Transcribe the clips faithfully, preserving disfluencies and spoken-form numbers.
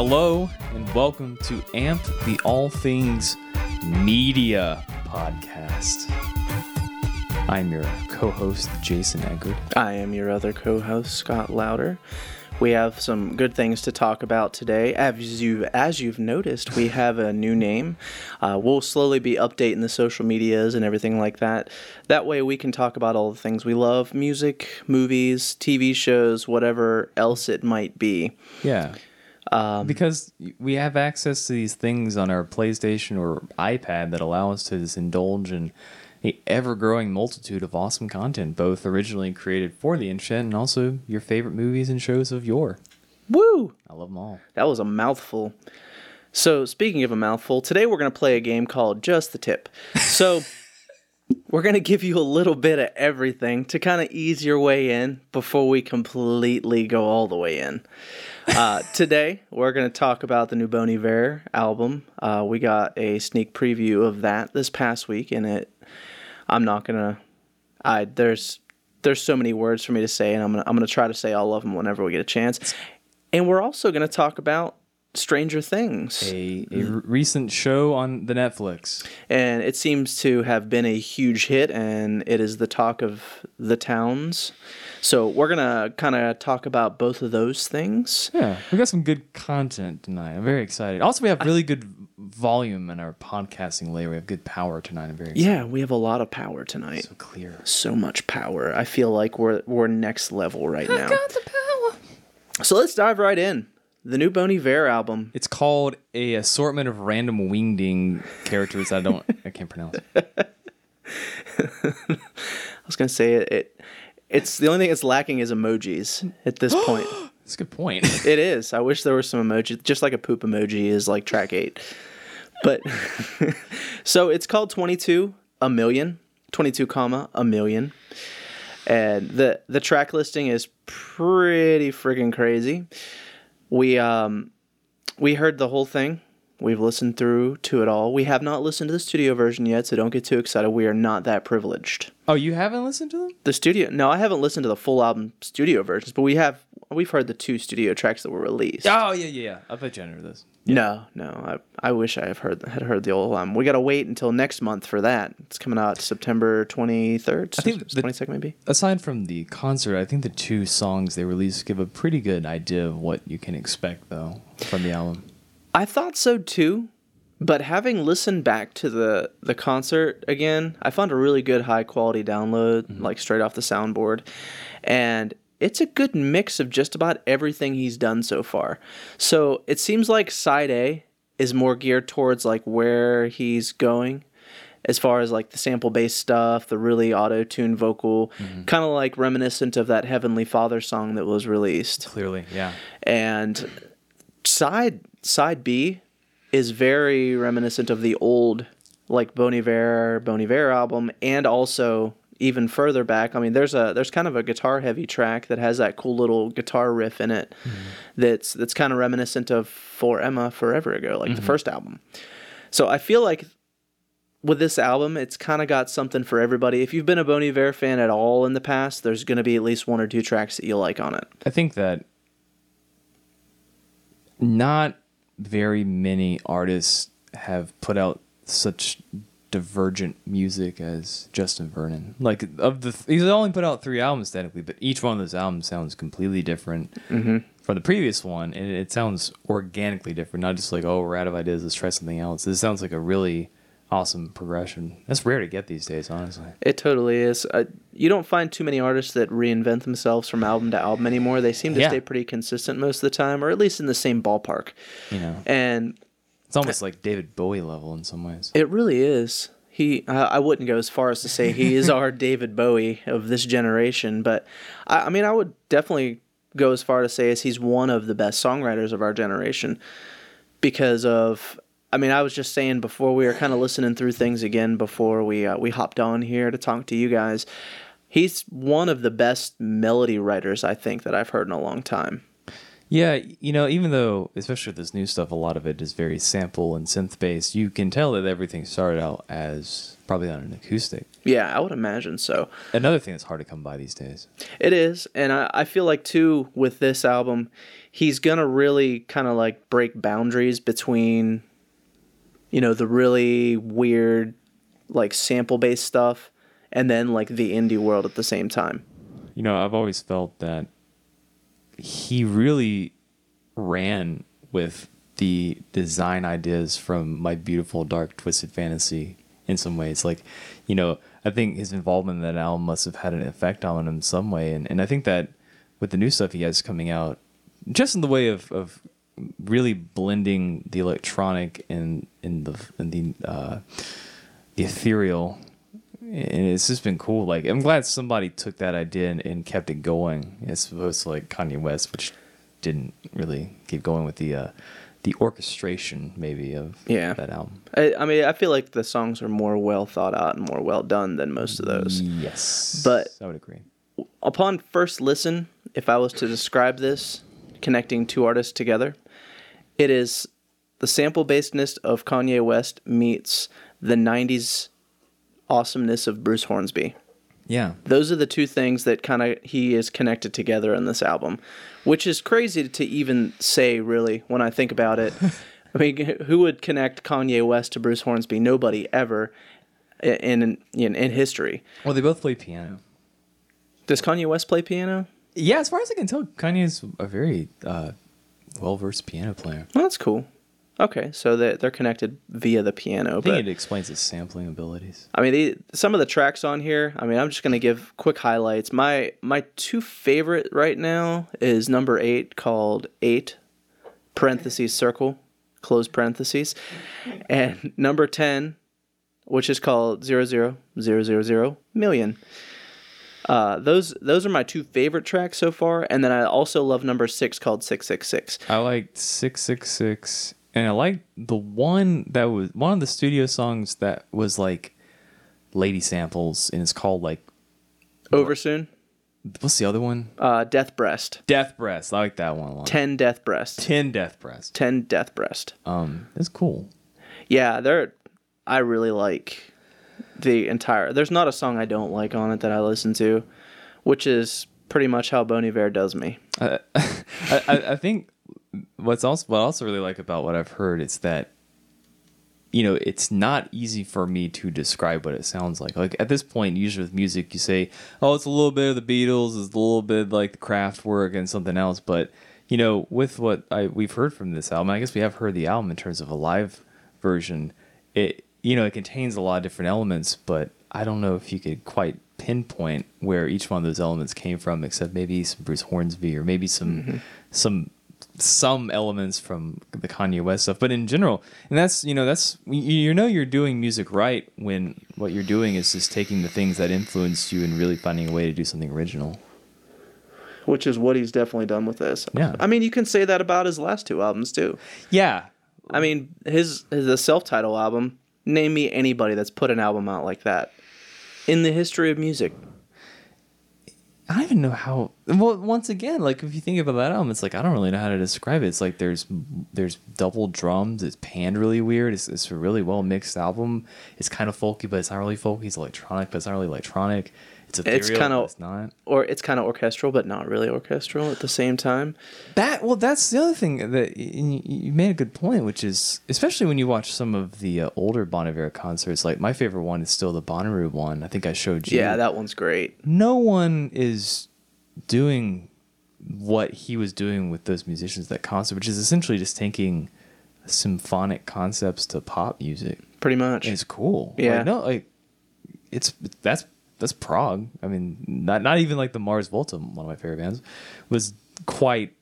Hello and welcome to A M P, the All Things Media Podcast. I'm your co-host, Jason Eggert. I am your other co-host, Scott Louder. We have some good things to talk about today. As you've, as you've noticed, we have a new name. Uh, we'll slowly be updating the social medias and everything like that. That way we can talk about all the things we love, music, movies, T V shows, whatever else it might be. Yeah, um, because we have access to these things on our PlayStation or iPad that allow us to just indulge in the ever-growing multitude of awesome content, both originally created for the internet and also your favorite movies and shows of yore. Woo! I love them all. That was a mouthful. So, speaking of a mouthful, today we're going to play a game called Just the Tip. So, we're going to give you a little bit of everything to kind of ease your way in before we completely go all the way in. Uh, today, we're going to talk about the new Bon Iver album. Uh, we got a sneak preview of that this past week, and it I'm not gonna. I there's there's so many words for me to say, and I'm gonna I'm gonna try to say all of them whenever we get a chance. And we're also gonna talk about Stranger Things, a, a recent show on the Netflix, and it seems to have been a huge hit, and it is the talk of the towns. So we're gonna kind of talk about both of those things. Yeah, we got some good content tonight. I'm very excited. Also, we have really I, good. volume in our podcasting layer. We have good power tonight. I'm very excited. Yeah, we have a lot of power tonight. So clear. So much power. I feel like we're we're next level right I now. I got the power. So let's dive right in. The new Bon Iver album. It's called a assortment of random wingding characters I don't I can't pronounce. I was gonna say it, it it's the only thing it's lacking is emojis at this point. That's a good point. It is. I wish there were some emojis, just like a poop emoji is like track eight. But so it's called twenty-two a million, twenty-two comma a million. And the the track listing is pretty freaking crazy. We um we heard the whole thing. We've listened through to it all. We have not listened to the studio version yet, so don't get too excited. We are not that privileged. Oh, you haven't listened to them? The studio? No, I haven't listened to the full album studio versions, but we have we've heard the two studio tracks that were released. Oh, yeah, yeah, yeah. I bet you heard this. Yeah. No, no. I I wish I have heard had heard the old album. We got to wait until next month for that. It's coming out September twenty-third, I think the, twenty-second maybe. Aside from the concert, I think the two songs they released give a pretty good idea of what you can expect though from the album. I thought so too, but having listened back to the, the concert again, I found a really good high quality download, mm-hmm. like straight off the soundboard, and it's a good mix of just about everything he's done so far. So it seems like side A is more geared towards like where he's going as far as like the sample based stuff, the really auto-tuned vocal, mm-hmm. kind of like reminiscent of that Heavenly Father song that was released. Clearly, yeah. And side Side B is very reminiscent of the old, like Bon Iver, Bon Iver album, and also even further back. I mean, there's a there's kind of a guitar heavy track that has that cool little guitar riff in it, mm-hmm. that's that's kind of reminiscent of For Emma Forever Ago, like mm-hmm. the first album. So I feel like with this album, it's kind of got something for everybody. If you've been a Bon Iver fan at all in the past, there's going to be at least one or two tracks that you like on it. I think that not very many artists have put out such divergent music as Justin Vernon. Like of the, th- he's only put out three albums technically, but each one of those albums sounds completely different mm-hmm. from the previous one, and it sounds organically different. Not just like, oh, we're out of ideas, let's try something else. This sounds like a really awesome progression. That's rare to get these days, honestly. It totally is. Uh, you don't find too many artists that reinvent themselves from album to album anymore. They seem to yeah. stay pretty consistent most of the time, or at least in the same ballpark. You know, and it's almost uh, like David Bowie level in some ways. It really is. He, I, I wouldn't go as far as to say he is our David Bowie of this generation, but I, I mean, I would definitely go as far to say as he's one of the best songwriters of our generation because of. I mean, I was just saying before we were kind of listening through things again before we uh, we hopped on here to talk to you guys. He's one of the best melody writers I think that I've heard in a long time. Yeah, you know, even though, especially with this new stuff, a lot of it is very sample and synth-based, you can tell that everything started out as probably on an acoustic. Yeah, I would imagine so. Another thing that's hard to come by these days. It is, and I, I feel like, too, with this album, he's going to really kind of, like, break boundaries between, you know, the really weird, like, sample-based stuff and then, like, the indie world at the same time. You know, I've always felt that he really ran with the design ideas from My Beautiful Dark Twisted Fantasy in some ways. Like, you know, I think his involvement in that album must have had an effect on him in some way. And and I think that with the new stuff he has coming out, just in the way of, of really blending the electronic and, and the and the, uh, the ethereal, and it's just been cool. Like, I'm glad somebody took that idea and, and kept it going, as opposed to like Kanye West, which didn't really keep going with the uh, the orchestration maybe of yeah. that album. I, I mean, I feel like the songs are more well thought out and more well done than most of those. Yes, but I would agree. Upon first listen, if I was to describe this, connecting two artists together, it is the sample basedness of Kanye West meets the nineties awesomeness of Bruce Hornsby. Yeah. Those are the two things that kind of he is connected together in this album, which is crazy to even say, really, when I think about it. I mean, who would connect Kanye West to Bruce Hornsby? Nobody ever in, in in history. Well, they both play piano. Does Kanye West play piano? Yeah, as far as I can tell, Kanye's a very uh, well-versed piano player. Well, that's cool. Okay, so they're connected via the piano. I think it explains his sampling abilities. I mean, they, some of the tracks on here, I mean, I'm just going to give quick highlights. My my two favorite right now is number eight, called eight, parentheses, circle, close parentheses. And number ten, which is called zero zero zero zero zero million. Uh, those those are my two favorite tracks so far. And then I also love number six, called six six six. I liked six six six. And I like the one that was one of the studio songs that was like lady samples, and it's called like Over Soon. What's the other one? Uh, Death Breast. Death Breast. I like that one a lot. Ten Death Breast. Ten Death Breast. Ten Death Breast. Um, it's cool. Yeah, they're. I really like the entire. There's not a song I don't like on it that I listen to, which is pretty much how Bon Iver does me. Uh, I, I, I think. What's also what I also really like about what I've heard is that, you know, it's not easy for me to describe what it sounds like. Like at this point, usually with music, you say, "Oh, it's a little bit of the Beatles, it's a little bit like the Kraftwerk and something else." But you know, with what I we've heard from this album, I guess we have heard the album in terms of a live version. It you know it contains a lot of different elements, but I don't know if you could quite pinpoint where each one of those elements came from, except maybe some Bruce Hornsby or maybe some mm-hmm. some. some elements from the Kanye West stuff, but in general, and that's, you know, that's, you know, you're doing music right when what you're doing is just taking the things that influenced you and really finding a way to do something original. Which is what he's definitely done with this. Yeah. I mean, you can say that about his last two albums too. Yeah. I mean, his, his the self-titled album, name me anybody that's put an album out like that in the history of music. I don't even know how. Well, once again, like if you think about that album, it's like I don't really know how to describe it. It's like there's there's double drums. It's panned really weird. It's it's a really well mixed album. It's kind of folky, but it's not really folky. It's electronic, but it's not really electronic. It's ethereal, it's kind of, but it's not. Or it's kind of orchestral, but not really orchestral at the same time. That well, that's the other thing that you made a good point, which is especially when you watch some of the uh, older Bon Iver concerts. Like my favorite one is still the Bonnaroo one. I think I showed you. Yeah, that one's great. No one is doing what he was doing with those musicians that concert, which is essentially just taking symphonic concepts to pop music. Pretty much. And it's cool. Yeah. Like, no, like it's that's that's prog. I mean, not not even like the Mars Volta, one of my favorite bands, was quite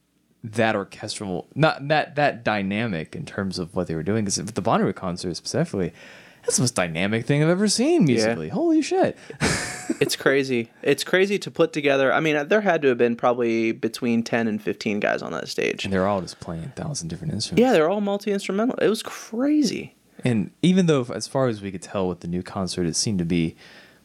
that orchestral, not that that dynamic in terms of what they were doing. Because the Bonnaroo concert specifically, that's the most dynamic thing I've ever seen musically. Yeah. Holy shit. It's crazy. It's crazy to put together. I mean, there had to have been probably between ten and fifteen guys on that stage. And they're all just playing a thousand different instruments. Yeah, they're all multi-instrumental. It was crazy. And even though, as far as we could tell with the new concert, it seemed to be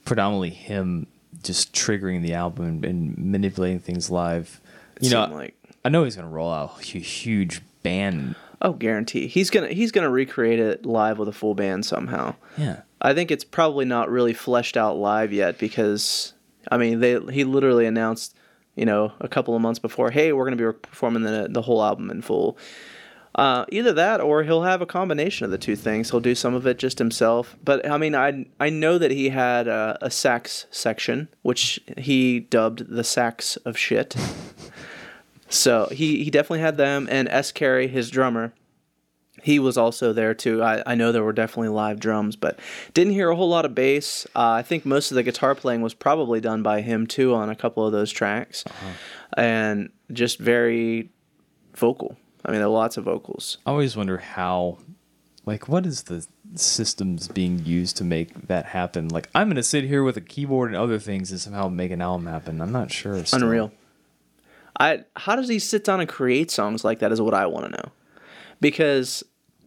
predominantly him just triggering the album and manipulating things live. You know, like I know he's gonna roll out a huge band. Oh, guarantee. He's gonna he's gonna recreate it live with a full band somehow. Yeah. I think it's probably not really fleshed out live yet because, I mean, they he literally announced, you know, a couple of months before, hey, we're gonna be performing the the whole album in full. Uh, either that or he'll have a combination of the two things. He'll do some of it just himself. But, I mean, I I know that he had a, a sax section, which he dubbed the sax of shit. So he, he definitely had them. And S. Carey, his drummer, he was also there too. I, I know there were definitely live drums, but didn't hear a whole lot of bass. Uh, I think most of the guitar playing was probably done by him too on a couple of those tracks. Uh-huh. And just very vocal. I mean, there are lots of vocals. I always wonder how, like, what is the systems being used to make that happen? Like, I'm going to sit here with a keyboard and other things and somehow make an album happen. I'm not sure. Still. Unreal. I how does he sit down and create songs like that is what I want to know. Because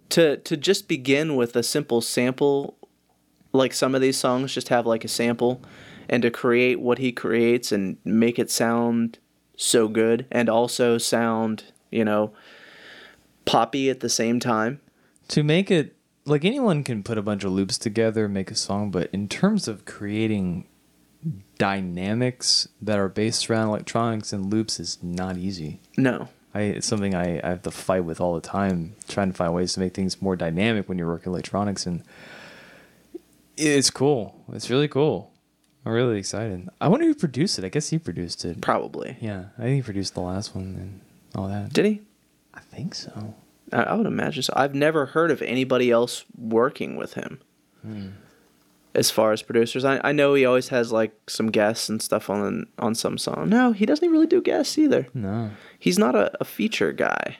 to to just begin with a simple sample, like some of these songs just have like a sample, and to create what he creates and make it sound so good and also sound, you know, poppy at the same time. To make it, like, anyone can put a bunch of loops together and make a song, but in terms of creating dynamics that are based around electronics and loops is not easy. No. I, it's something I, I have to fight with all the time, trying to find ways to make things more dynamic when you're working electronics, and it's cool. It's really cool. I'm really excited. I wonder who produced it. I guess he produced it. Probably. Yeah, I think he produced the last one and all that. Did he? I think so. I would imagine so. I've never heard of anybody else working with him hmm. as far as producers. I, I know he always has like some guests and stuff on on some song. No, he doesn't really do guests either. No. He's not a, a feature guy.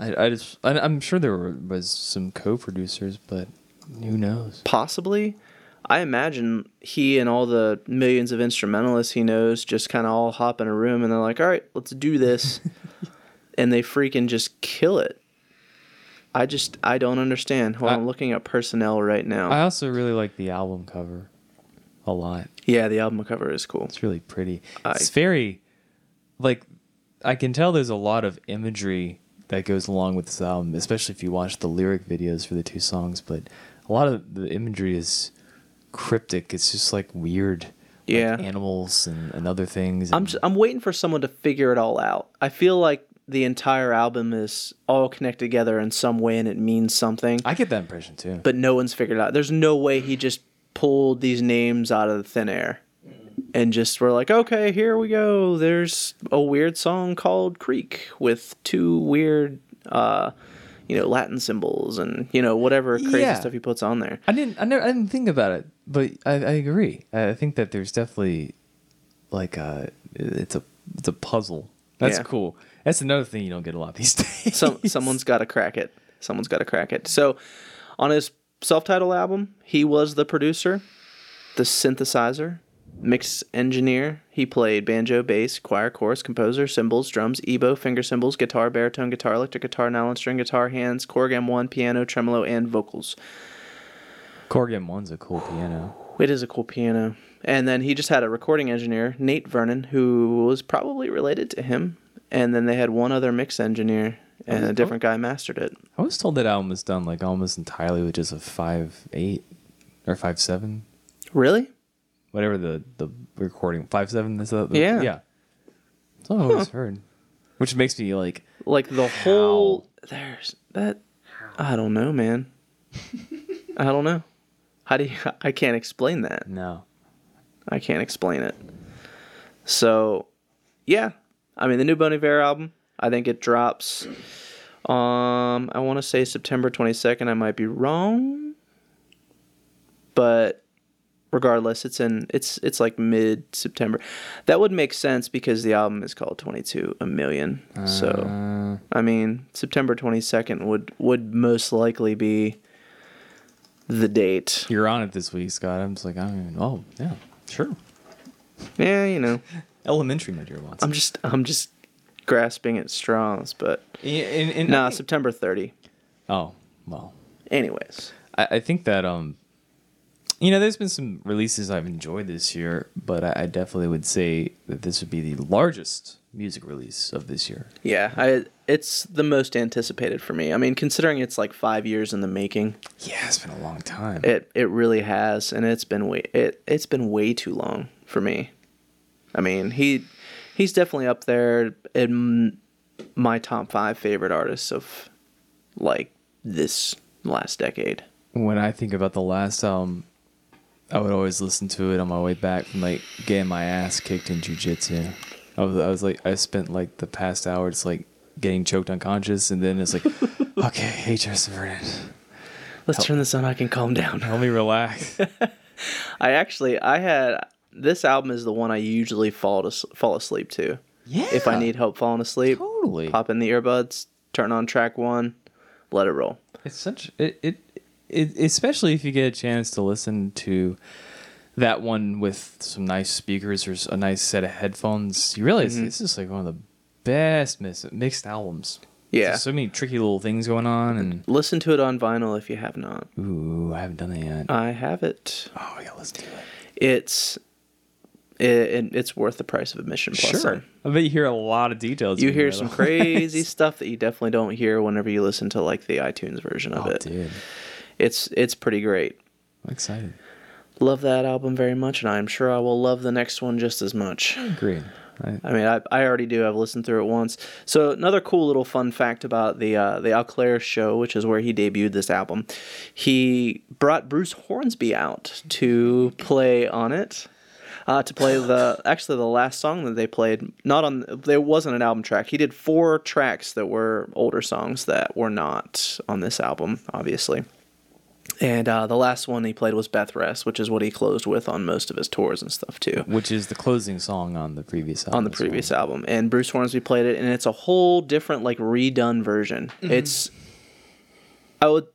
I, I just, I, I'm sure there were, was some co-producers, but who knows? Possibly. I imagine he and all the millions of instrumentalists he knows just kind of all hop in a room and they're like, all right, let's do this. And they freaking just kill it. I just, I don't understand. Hold I, on, I'm looking at personnel right now. I also really like the album cover a lot. Yeah, the album cover is cool. It's really pretty. I, it's very, like, I can tell there's a lot of imagery that goes along with this album, especially if you watch the lyric videos for the two songs, but a lot of the imagery is cryptic. It's just, like, weird. Yeah. Like animals and, and other things. And I'm just, I'm waiting for someone to figure it all out. I feel like the entire album is all connected together in some way and it means something. I get that impression too. But no one's figured it out. There's no way he just pulled these names out of thin air and just were like, okay, here we go. There's a weird song called Creek with two weird, uh, you know, Latin symbols and, you know, whatever crazy yeah. stuff he puts on there. I didn't, I never, I didn't think about it, but I, I agree. I think that there's definitely like a, it's a, it's a puzzle. That's yeah. cool. That's another thing you don't get a lot these days. Some, someone's got to crack it. Someone's got to crack it. So on his self-titled album, he was the producer, the synthesizer, mix engineer. He played banjo, bass, choir, chorus, composer, cymbals, drums, ebow, finger cymbals, guitar, baritone, guitar, electric guitar, nylon string, guitar, hands, Korg M one, piano, tremolo, and vocals. Korg M one's a cool piano. It is a cool piano. And then he just had a recording engineer, Nate Vernon, who was probably related to him. And then they had one other mix engineer, and a different guy mastered it. I was told that album was done like almost entirely with just a five eight or five seven. Really? Whatever the, the recording. five seven? Is that the, yeah. Yeah. That's all I always huh. heard. Which makes me like... Like the how? Whole... There's that... I don't know, man. I don't know. How do you... I can't explain that. No. I can't explain it. So, yeah. I mean, the new Bon Iver album, I think it drops, um, I want to say September twenty-second. I might be wrong, but regardless, it's in it's it's like mid-September. That would make sense because the album is called twenty-two a million. Uh, so, I mean, September twenty-second would, would most likely be the date. You're on it this week, Scott. I'm just like, I don't even know. Oh, yeah, sure. Yeah, you know. Elementary, my dear Watson. I'm just, I'm just grasping at straws, but in, in, in, nah, think, September thirtieth. Oh well. Anyways, I, I think that um, You know, there's been some releases I've enjoyed this year, but I definitely would say that this would be the largest music release of this year. Yeah, I, it's the most anticipated for me. I mean, considering it's like five years in the making. Yeah, it's been a long time. It it really has, and it's been way it it's been way too long for me. I mean, he he's definitely up there in my top five favorite artists of like this last decade. When I think about the last album, I would always listen to it on my way back from like getting my ass kicked in jiu-jitsu. I was, I was like, I spent like the past hour just like getting choked unconscious, and then it's like, okay, hey Justin Vernon, let's help. Turn this on. I can calm down. Help me relax. I actually, I had this album is the one I usually fall to fall asleep to. Yeah. If I need help falling asleep, totally pop in the earbuds, turn on track one, let it roll. It's such it it, it especially if you get a chance to listen to that one with some nice speakers or a nice set of headphones, you realize mm-hmm. This is like one of the best mis- mixed albums. Yeah. There's so many tricky little things going on. And listen to it on vinyl if you have not. Ooh, I haven't done it yet. I have it. Oh, yeah, let's do it. It's it, it's worth the price of admission. Plus sure. Time. I bet you hear a lot of details. You hear some crazy stuff that you definitely don't hear whenever you listen to like the iTunes version of oh, it. Dude. It's, it's pretty great. I'm excited. Love that album very much, and I'm sure I will love the next one just as much. Agreed. I, I mean, I, I already do. I've listened through it once. So another cool little fun fact about the uh, the Eau Claire show, which is where he debuted this album, he brought Bruce Hornsby out to play on it, uh, to play the actually the last song that they played. Not on there wasn't an album track. He did four tracks that were older songs that were not on this album, obviously. And uh, the last one he played was Beth Rest, which is what he closed with on most of his tours and stuff, too. Which is the closing song on the previous album. On the previous well. album. And Bruce Hornsby played it, and it's a whole different, like, redone version. Mm-hmm. It's... I would...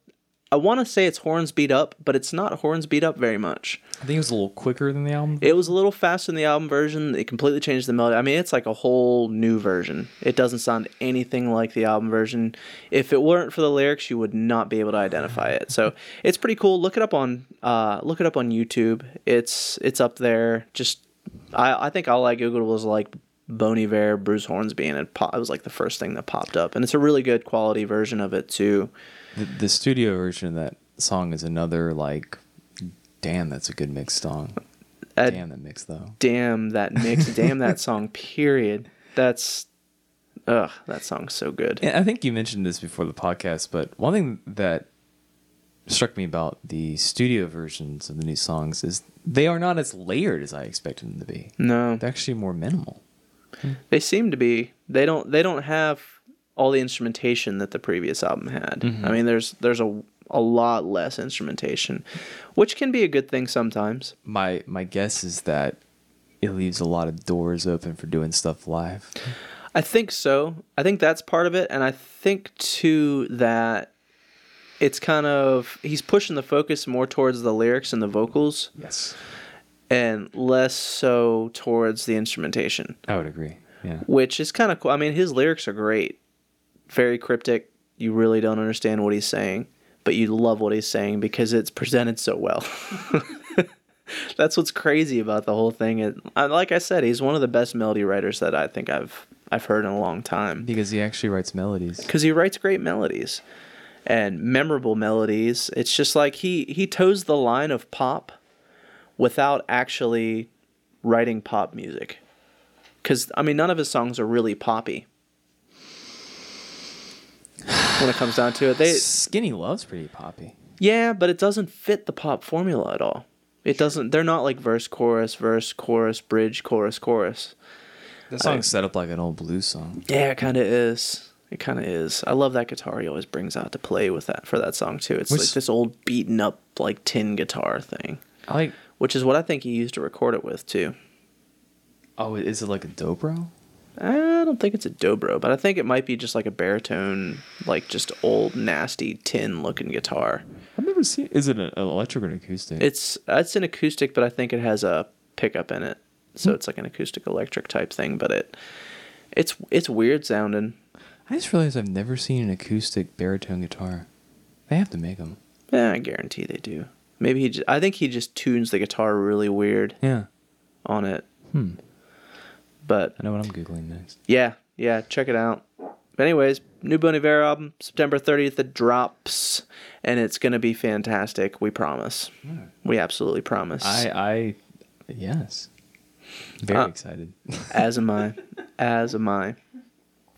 I want to say it's horns beat up, but it's not horns beat up very much. I think it was a little quicker than the album. It was a little faster than the album version. It completely changed the melody. I mean, it's like a whole new version. It doesn't sound anything like the album version. If it weren't for the lyrics, you would not be able to identify it. So it's pretty cool. Look it up on uh, look it up on YouTube. It's it's up there. Just I, I think all I googled was like Bon Iver, Bruce Hornsby, and it, pop, it was like the first thing that popped up. And it's a really good quality version of it too. The, the studio version of that song is another, like, damn, that's a good mixed song. That, damn that mix, though. Damn that mix. Damn that song, period. That's, ugh, that song's so good. And I think you mentioned this before the podcast, but one thing that struck me about the studio versions of the new songs is they are not as layered as I expected them to be. No. They're actually more minimal. They seem to be. They don't. They don't have... all the instrumentation that the previous album had. Mm-hmm. I mean, there's there's a a lot less instrumentation, which can be a good thing sometimes. My my guess is that it leaves a lot of doors open for doing stuff live. I think so. I think that's part of it, and I think too that it's kind of he's pushing the focus more towards the lyrics and the vocals. Yes. And less so towards the instrumentation. I would agree. Yeah. Which is kind of cool. I mean, his lyrics are great. Very cryptic. You really don't understand what he's saying, but you love what he's saying because it's presented so well. That's what's crazy about the whole thing. And like I said, he's one of the best melody writers that I think I've I've heard in a long time. Because he actually writes melodies. Because he writes great melodies and memorable melodies. It's just like he he toes the line of pop without actually writing pop music. Because I mean, none of his songs are really poppy. When it comes down to it, they Skinny Love's pretty poppy. Yeah, but it doesn't fit the pop formula at all. It doesn't. They're not like verse, chorus, verse, chorus, bridge, chorus, chorus. That song's I, set up like an old blues song. Yeah, it kind of is. It kind of is. I love that guitar he always brings out to play with that for that song too. It's which, like this old beaten up like tin guitar thing. I like, which is what I think he used to record it with too. Oh, is it like a dobro? I don't think it's a dobro, but I think it might be just like a baritone, like just old nasty tin looking guitar. I've never seen. Is it an electric or an acoustic? It's it's an acoustic, but I think it has a pickup in it, so mm. It's like an acoustic electric type thing. But it it's it's weird sounding. I just realized I've never seen an acoustic baritone guitar. They have to make them. Yeah, I guarantee they do. Maybe he just, I think he just tunes the guitar really weird. Yeah. On it. Hmm. But I know what I'm Googling next. Yeah. Yeah. Check it out. But anyways, new Bon Iver album, September thirtieth, it drops, and it's going to be fantastic. We promise. Yeah. We absolutely promise. I, I yes. Very uh, excited. As am I. As am I.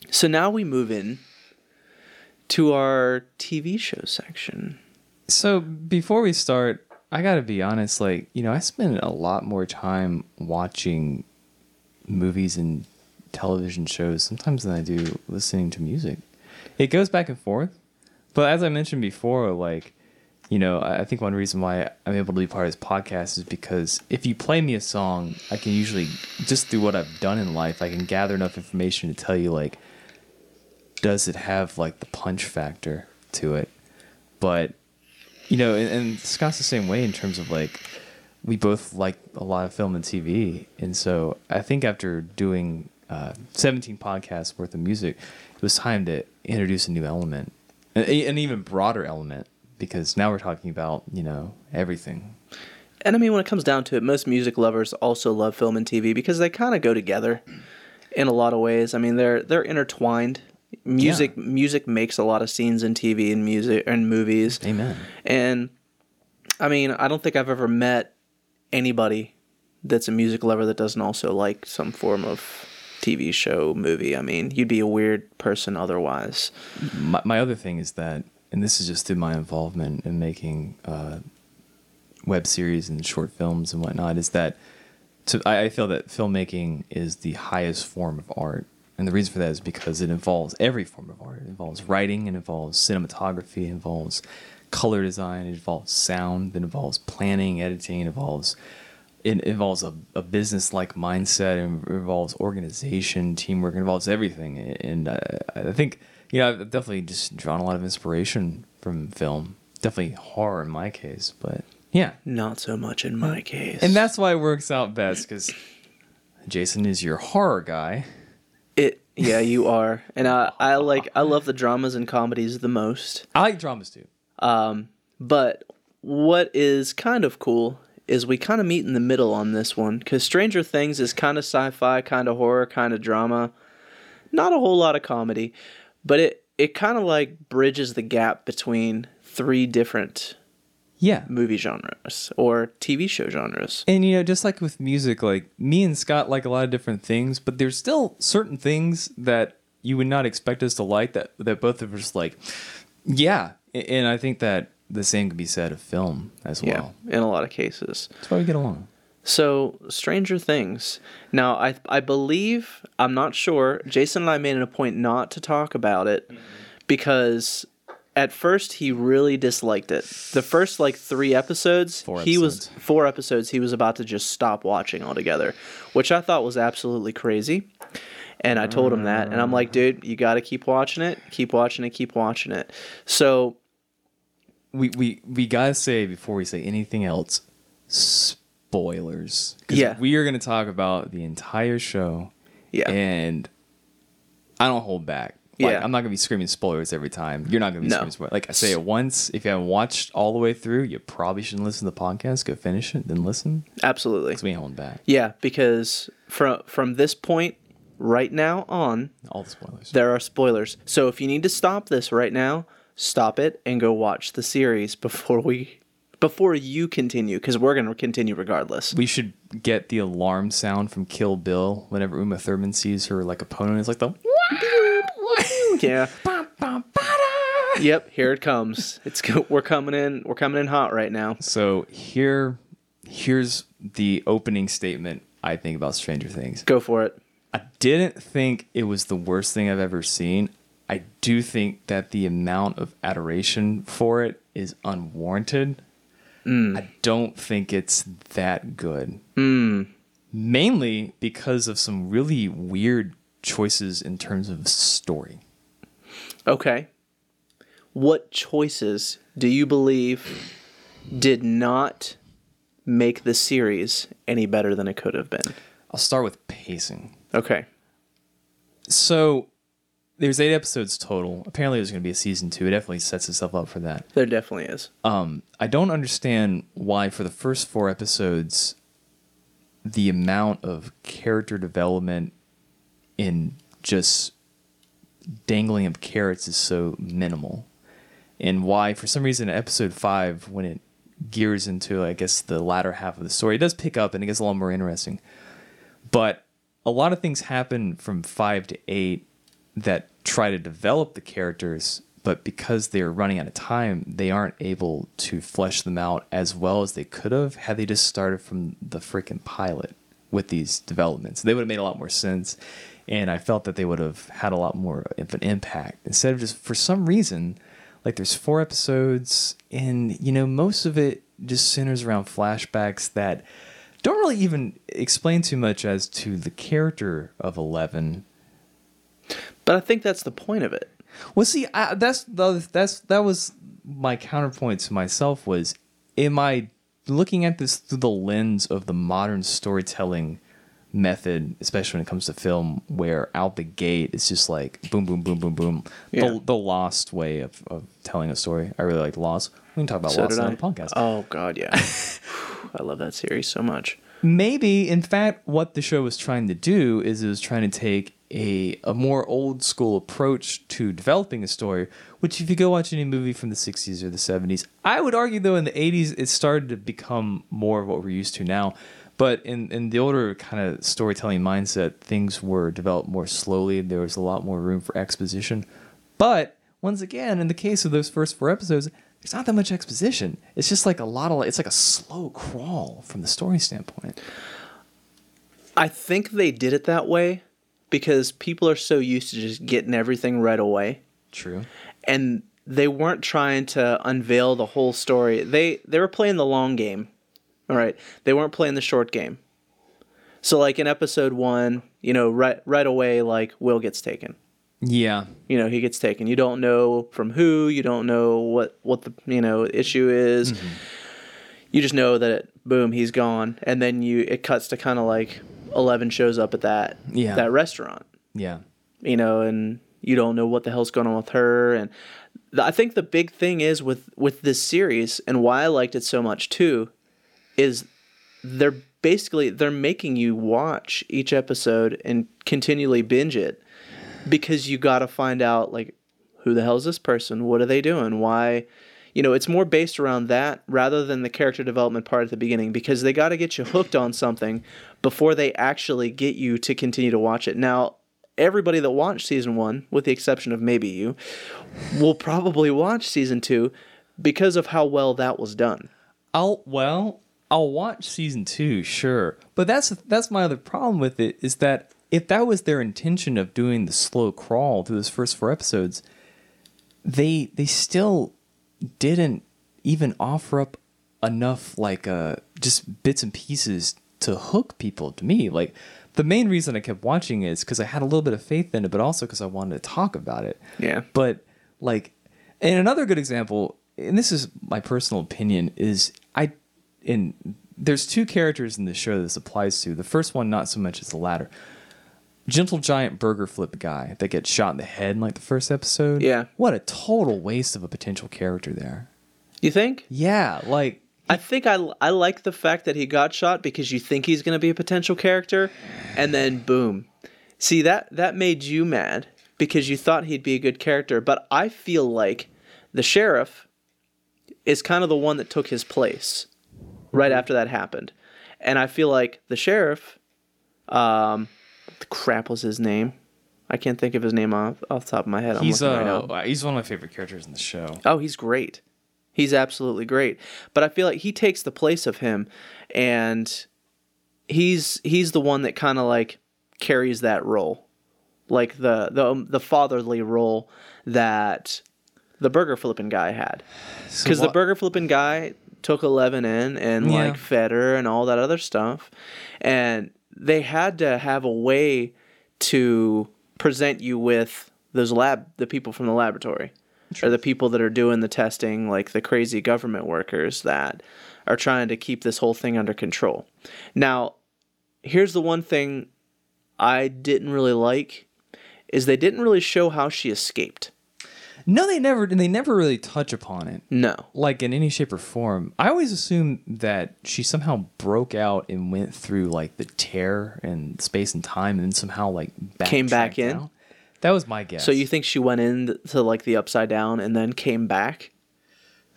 So now we move in to our T V show section. So before we start, I got to be honest, like, you know, I spend a lot more time watching movies and television shows sometimes than I do listening to music. It goes back and forth, but as I mentioned before, like, you know, I think one reason why I'm able to be part of this podcast is because if you play me a song, I can usually, just through what I've done in life, I can gather enough information to tell you, like, does it have like the punch factor to it? But, you know, and, and Scott's the same way in terms of, like, we both like a lot of film and T V, and so I think after doing Uh, seventeen podcasts worth of music, it was time to introduce a new element, an, an even broader element, because now we're talking about, you know, everything. And I mean, when it comes down to it, most music lovers also love film and T V because they kind of go together in a lot of ways. I mean, they're they're intertwined. Music yeah. music makes a lot of scenes in T V and music and movies. Amen. And I mean, I don't think I've ever met anybody that's a music lover that doesn't also like some form of T V show, movie. I mean, you'd be a weird person otherwise. My, my other thing is that, and this is just through my involvement in making uh, web series and short films and whatnot, is that to, I, I feel that filmmaking is the highest form of art. And the reason for that is because it involves every form of art. It involves writing, it involves cinematography, it involves color design, it involves sound, it involves planning, editing, it involves... It involves a, a business-like mindset. It involves organization, teamwork. It involves everything. And I, I think, you know, I've definitely just drawn a lot of inspiration from film. Definitely horror in my case, but yeah. Not so much in my case. And that's why it works out best, because Jason is your horror guy. It, yeah, you are. And I, I like, I love the dramas and comedies the most. I like dramas too. Um, but what is kind of cool is we kind of meet in the middle on this one, because Stranger Things is kind of sci-fi, kind of horror, kind of drama, not a whole lot of comedy, but it, it kind of like bridges the gap between three different yeah. movie genres or T V show genres. And, you know, just like with music, like me and Scott like a lot of different things, but there's still certain things that you would not expect us to like that, that both of us like. Yeah. And I think that the same could be said of film as well. Yeah, in a lot of cases. That's why we get along. So, Stranger Things. Now, I I believe, I'm not sure, Jason and I made it a point not to talk about it because at first he really disliked it. The first, like, three episodes, four he episodes. was, four episodes, he was about to just stop watching altogether, which I thought was absolutely crazy. And I told him that. And I'm like, dude, you got to keep watching it, keep watching it, keep watching it. So... We, we we gotta say before we say anything else, spoilers. Yeah, we are gonna talk about the entire show. Yeah, and I don't hold back. Like, yeah, I'm not gonna be screaming spoilers every time. You're not gonna be no. screaming spoilers. Like I say it once. If you haven't watched all the way through, you probably shouldn't listen to the podcast. Go finish it, then listen. Absolutely, because we ain't holding back. Yeah, because from from this point right now on, all the spoilers. There are spoilers. So if you need to stop this right now, stop it and go watch the series before we, before you continue, because we're going to continue regardless. We should get the alarm sound from Kill Bill whenever Uma Thurman sees her like opponent. It's like the yeah, yep, here it comes. It's we're coming in, we're coming in hot right now. So here, here's the opening statement I think about Stranger Things. Go for it. I didn't think it was the worst thing I've ever seen. I do think that the amount of adoration for it is unwarranted. Mm. I don't think it's that good. Mm. Mainly because of some really weird choices in terms of story. Okay. What choices do you believe did not make the series any better than it could have been? I'll start with pacing. Okay. So... There's eight episodes total. Apparently there's going to be a season two. It definitely sets itself up for that. There definitely is. Um, I don't understand why for the first four episodes, the amount of character development in just dangling of carrots is so minimal. And why, for some reason, episode five, when it gears into, I guess, the latter half of the story, it does pick up and it gets a lot more interesting. But a lot of things happen from five to eight that try to develop the characters, but because they're running out of time, they aren't able to flesh them out as well as they could have had they just started from the freaking pilot with these developments. They would have made a lot more sense, and I felt that they would have had a lot more of an impact. Instead of just, for some reason, like there's four episodes, and you know, most of it just centers around flashbacks that don't really even explain too much as to the character of Eleven. But I think that's the point of it. Well, see, I, that's the that's that was my counterpoint to myself was, am I looking at this through the lens of the modern storytelling method, especially when it comes to film, where out the gate it's just like boom, boom, boom, boom, boom. Yeah. The, the Lost way of, of telling a story. I really like Lost. We can talk about so Lost on the podcast. Oh God, yeah. I love that series so much. Maybe, in fact, what the show was trying to do is it was trying to take a a more old school approach to developing a story, which if you go watch any movie from the sixties or the seventies, I would argue though in the eighties it started to become more of what we're used to now. But in, in the older kind of storytelling mindset, things were developed more slowly. There was a lot more room for exposition. But once again, in the case of those first four episodes, there's not that much exposition. It's just like a lot of, it's like a slow crawl from the story standpoint. I think they did it that way because people are so used to just getting everything right away. True. And they weren't trying to unveil the whole story. They they were playing the long game. All right. They weren't playing the short game. So like in episode one, you know, right right away, like Will gets taken. Yeah. You know, he gets taken. You don't know from who, you don't know what, what the, you know, issue is. Mm-hmm. You just know that, it, boom, he's gone. And then you, it cuts to kind of like Eleven shows up at that, yeah. that restaurant. Yeah. You know, and you don't know what the hell's going on with her. And the, I think the big thing is with, with this series and why I liked it so much too, is they're basically, they're making you watch each episode and continually binge it. Because you got to find out, like, who the hell is this person? What are they doing? Why? You know, it's more based around that rather than the character development part at the beginning because they got to get you hooked on something before they actually get you to continue to watch it. Now, everybody that watched season one, with the exception of maybe you, will probably watch season two because of how well that was done. I'll, well, I'll watch season two, sure. But that's that's my other problem with it is that if that was their intention of doing the slow crawl through those first four episodes, they they still didn't even offer up enough like uh, just bits and pieces to hook people to me. Like the main reason I kept watching is because I had a little bit of faith in it, but also because I wanted to talk about it. Yeah. But like, and another good example, and this is my personal opinion, is I in there's two characters in the show this applies to. The first one not so much as the latter. Gentle giant burger flip guy that gets shot in the head in like the first episode. Yeah. What a total waste of a potential character there. You think? Yeah. Like, I think I, I like the fact that he got shot because you think he's going to be a potential character and then boom. See, that, that made you mad because you thought he'd be a good character. But I feel like the sheriff is kind of the one that took his place right after that happened. And I feel like the sheriff, um, the crap was his name? I can't think of his name off, off the top of my head. I'm he's, uh, right he's one of my favorite characters in the show. Oh, he's great. He's absolutely great. But I feel like he takes the place of him, and he's he's the one that kind of like carries that role, like the the the fatherly role that the burger flipping guy had, because so the burger flipping guy took Eleven in and yeah. like fed her and all that other stuff, and they had to have a way to present you with those lab, the people from the laboratory, True. Or the people that are doing the testing, like the crazy government workers that are trying to keep this whole thing under control. Now, here's the one thing I didn't really like is they didn't really show how she escaped. No, they never they never really touch upon it. No. Like in any shape or form. I always assumed that she somehow broke out and went through like the tear and space and time and then somehow like back came back in. Out. That was my guess. So you think she went in to like the upside down and then came back?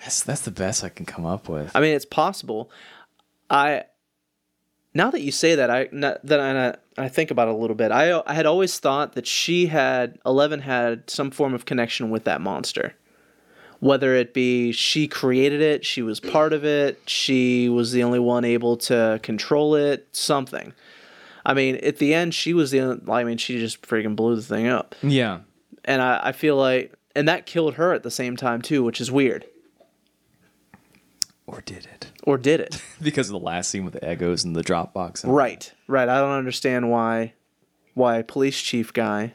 That's that's the best I can come up with. I mean, it's possible. I now that you say that, I that I, I think about it a little bit. I I had always thought that she had Eleven had some form of connection with that monster, whether it be she created it, she was part of it, she was the only one able to control it, something. I mean, at the end, she was the only, I mean, she just freaking blew the thing up. Yeah, and I, I feel like and that killed her at the same time too, which is weird. Or did it? Or did it? Because of the last scene with the Eggos and the Dropbox. And right, that. right. I don't understand why, why police chief guy,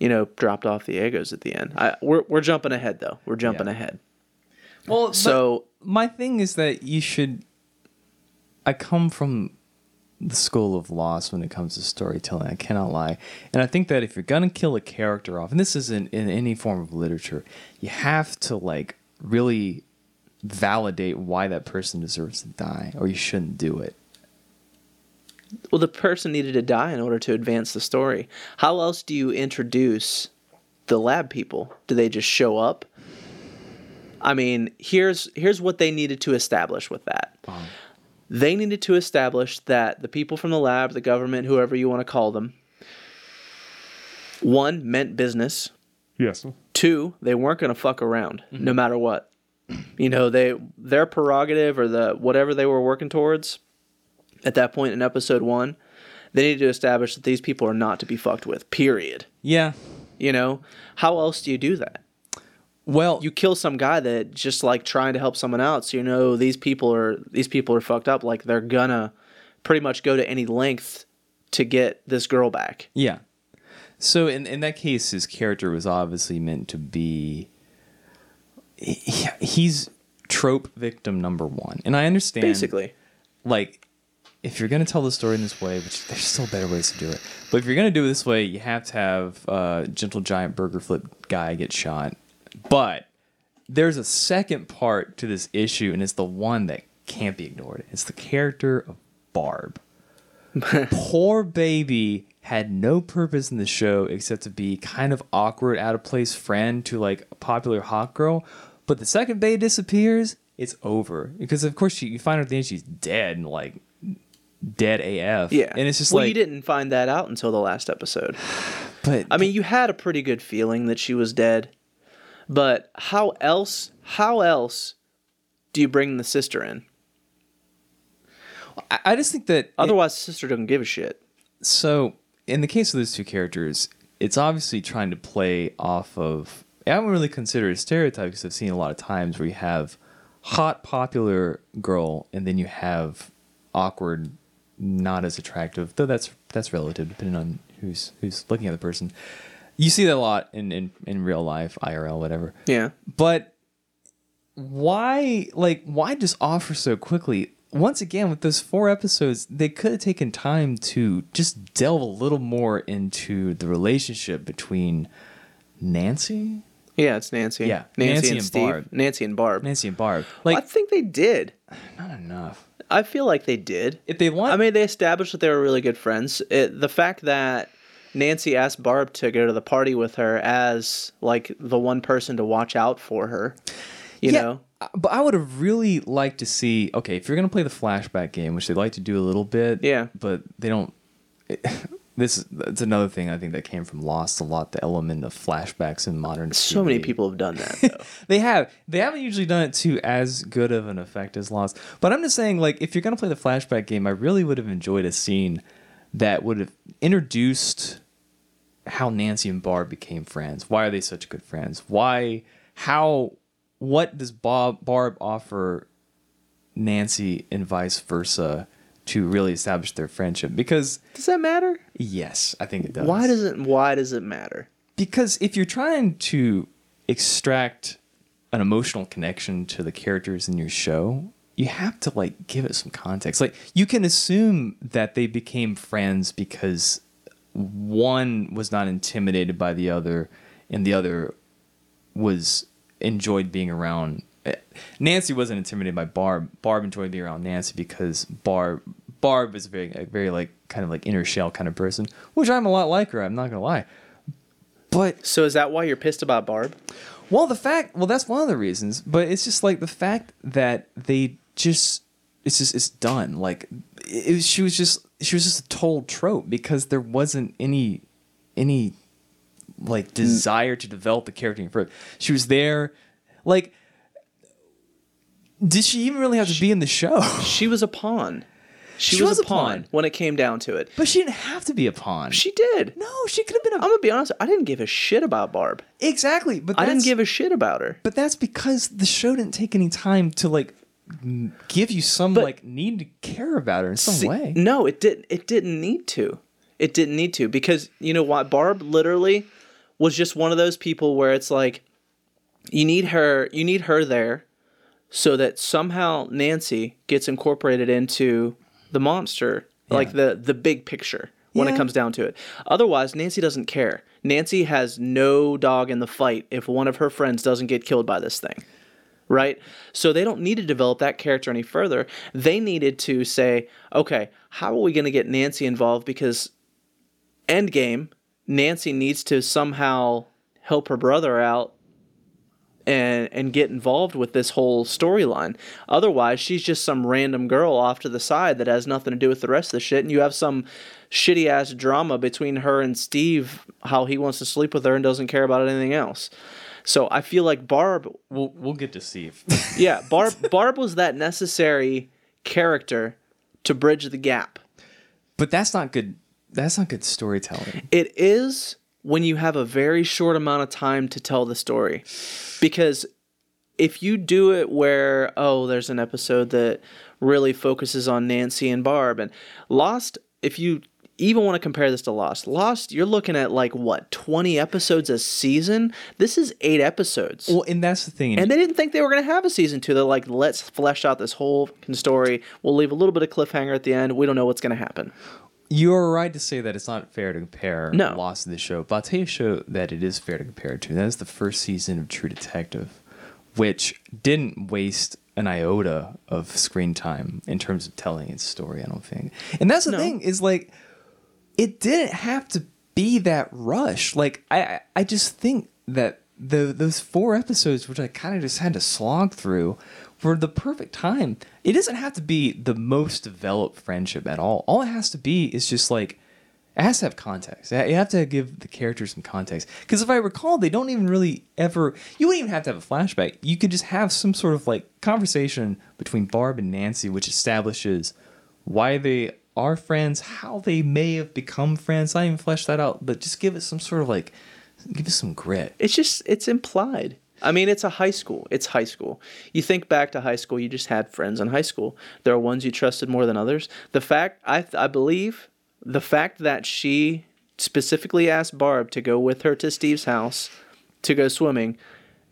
you know, dropped off the Eggos at the end. I, we're we're jumping ahead though. We're jumping yeah. ahead. Well, so my thing is that you should. I come from the school of Lost when it comes to storytelling. I cannot lie, and I think that if you're gonna kill a character off, and this isn't in, in any form of literature, you have to like really validate why that person deserves to die, or you shouldn't do it. Well, the person needed to die in order to advance the story. How else do you introduce the lab people? Do they just show up? I mean, here's here's what they needed to establish with that. Oh. They needed to establish that the people from the lab, the government, whoever you want to call them, one, meant business. Yes. Two, they weren't going to fuck around, mm-hmm. no matter what. You know, they their prerogative or the whatever they were working towards at that point in episode one, they needed to establish that these people are not to be fucked with, period. Yeah. You know, how else do you do that? Well, you kill some guy that just like trying to help someone out. So, you know, these people are these people are fucked up. Like they're gonna pretty much go to any length to get this girl back. Yeah. So in, in that case, his character was obviously meant to be. He's trope victim number one. And I understand. Basically. Like, if you're going to tell the story in this way, which there's still better ways to do it. But if you're going to do it this way, you have to have uh, Gentle Giant Burger Flip guy get shot. But there's a second part to this issue, and it's the one that can't be ignored. It's the character of Barb. Poor baby had no purpose in the show except to be kind of awkward, out of place friend to like a popular hot girl. But the second Bay disappears, it's over. Because of course she, you find her at the end, she's dead and like dead A F. Yeah. And it's just well, like you didn't find that out until the last episode. But I mean, you had a pretty good feeling that she was dead. But how else how else do you bring the sister in? I, I just think that otherwise it, the sister doesn't give a shit. So in the case of those two characters, it's obviously trying to play off of, I don't really consider it a stereotype because I've seen a lot of times where you have hot, popular girl, and then you have awkward, not as attractive, though that's that's relative depending on who's who's looking at the person. You see that a lot in, in, in real life, I R L, whatever. Yeah. But why, like, why just offer so quickly? Once again, with those four episodes, they could have taken time to just delve a little more into the relationship between Nancy. Yeah, it's Nancy. Yeah, Nancy, Nancy and, and Steve. Barb. Nancy and Barb. Nancy and Barb. Like, well, I think they did. Not enough. I feel like they did. If they want, I mean, they established that they were really good friends. It, the fact that Nancy asked Barb to go to the party with her as like the one person to watch out for her, you yeah. know. But I would have really liked to see, okay, if you're going to play the flashback game, which they like to do a little bit, yeah, but they don't, it, this that's another thing I think that came from Lost a lot, the element of flashbacks in modern T V. So many people have done that, though. They have. They haven't usually done it to as good of an effect as Lost. But I'm just saying, like, if you're going to play the flashback game, I really would have enjoyed a scene that would have introduced how Nancy and Barb became friends. Why are they such good friends? Why, how... What does Bob, Barb offer Nancy and vice versa to really establish their friendship? Because does that matter? Yes, I think it does. Why does it? Why does it matter? Because if you're trying to extract an emotional connection to the characters in your show, you have to like give it some context. Like you can assume that they became friends because one was not intimidated by the other, and the other was enjoyed being around. Nancy wasn't intimidated by Barb. Barb enjoyed being around Nancy because Barb Barb is a very, a very like kind of like inner shell kind of person, which I'm a lot like her. I'm not gonna lie. But so is that why you're pissed about Barb? Well, the fact well that's one of the reasons. But it's just like the fact that they just it's just it's done. Like it, she was just she was just a total trope because there wasn't any any like desire to develop the character in further. She was there, like. Did she even really have to she, be in the show? She was a pawn. She, she was, was a pawn, pawn when it came down to it. But she didn't have to be a pawn. She did. No, she could have been a... I'm going to be honest. I didn't give a shit about Barb. Exactly. But I didn't give a shit about her. But that's because the show didn't take any time to, like, give you some, but, like, need to care about her in some see, way. No, it didn't. It didn't need to. It didn't need to. Because, you know what? Barb literally was just one of those people where it's like, you need her. You need her there. So that somehow Nancy gets incorporated into the monster, yeah. like the, the big picture when yeah. it comes down to it. Otherwise, Nancy doesn't care. Nancy has no dog in the fight if one of her friends doesn't get killed by this thing, right? So they don't need to develop that character any further. They needed to say, okay, how are we going to get Nancy involved? Because endgame, Nancy needs to somehow help her brother out and and get involved with this whole storyline. Otherwise, she's just some random girl off to the side that has nothing to do with the rest of the shit, and you have some shitty-ass drama between her and Steve, how he wants to sleep with her and doesn't care about anything else. So I feel like Barb... We'll, we'll get to Steve. yeah, Barb Barb was that necessary character to bridge the gap. But that's not good. That's not good storytelling. It is... when you have a very short amount of time to tell the story. Because if you do it where, oh, there's an episode that really focuses on Nancy and Barb. And Lost, if you even want to compare this to Lost, Lost, you're looking at like, what, twenty episodes a season? This is eight episodes. Well, and that's the thing. And they didn't think they were going to have a season two. They're like, let's flesh out this whole fucking story. We'll leave a little bit of cliffhanger at the end. We don't know what's going to happen. You're right to say that it's not fair to compare no. Lost to this show, but I'll tell you a show that it is fair to compare it to. That is the first season of True Detective, which didn't waste an iota of screen time in terms of telling its story, I don't think. And that's the no. thing, is like, it didn't have to be that rush. Like, I, I just think that the those four episodes, which I kind of just had to slog through, for the perfect time. It doesn't have to be the most developed friendship at all. All it has to be is just like, it has to have context. You have to give the characters some context. Because if I recall, they don't even really ever, you wouldn't even have to have a flashback. You could just have some sort of like conversation between Barb and Nancy, which establishes why they are friends, how they may have become friends. I didn't even flesh that out, but just give it some sort of like, give it some grit. It's just, it's implied. I mean, it's a high school. It's high school. You think back to high school, you just had friends in high school. There are ones you trusted more than others. The fact, I I believe, the fact that she specifically asked Barb to go with her to Steve's house to go swimming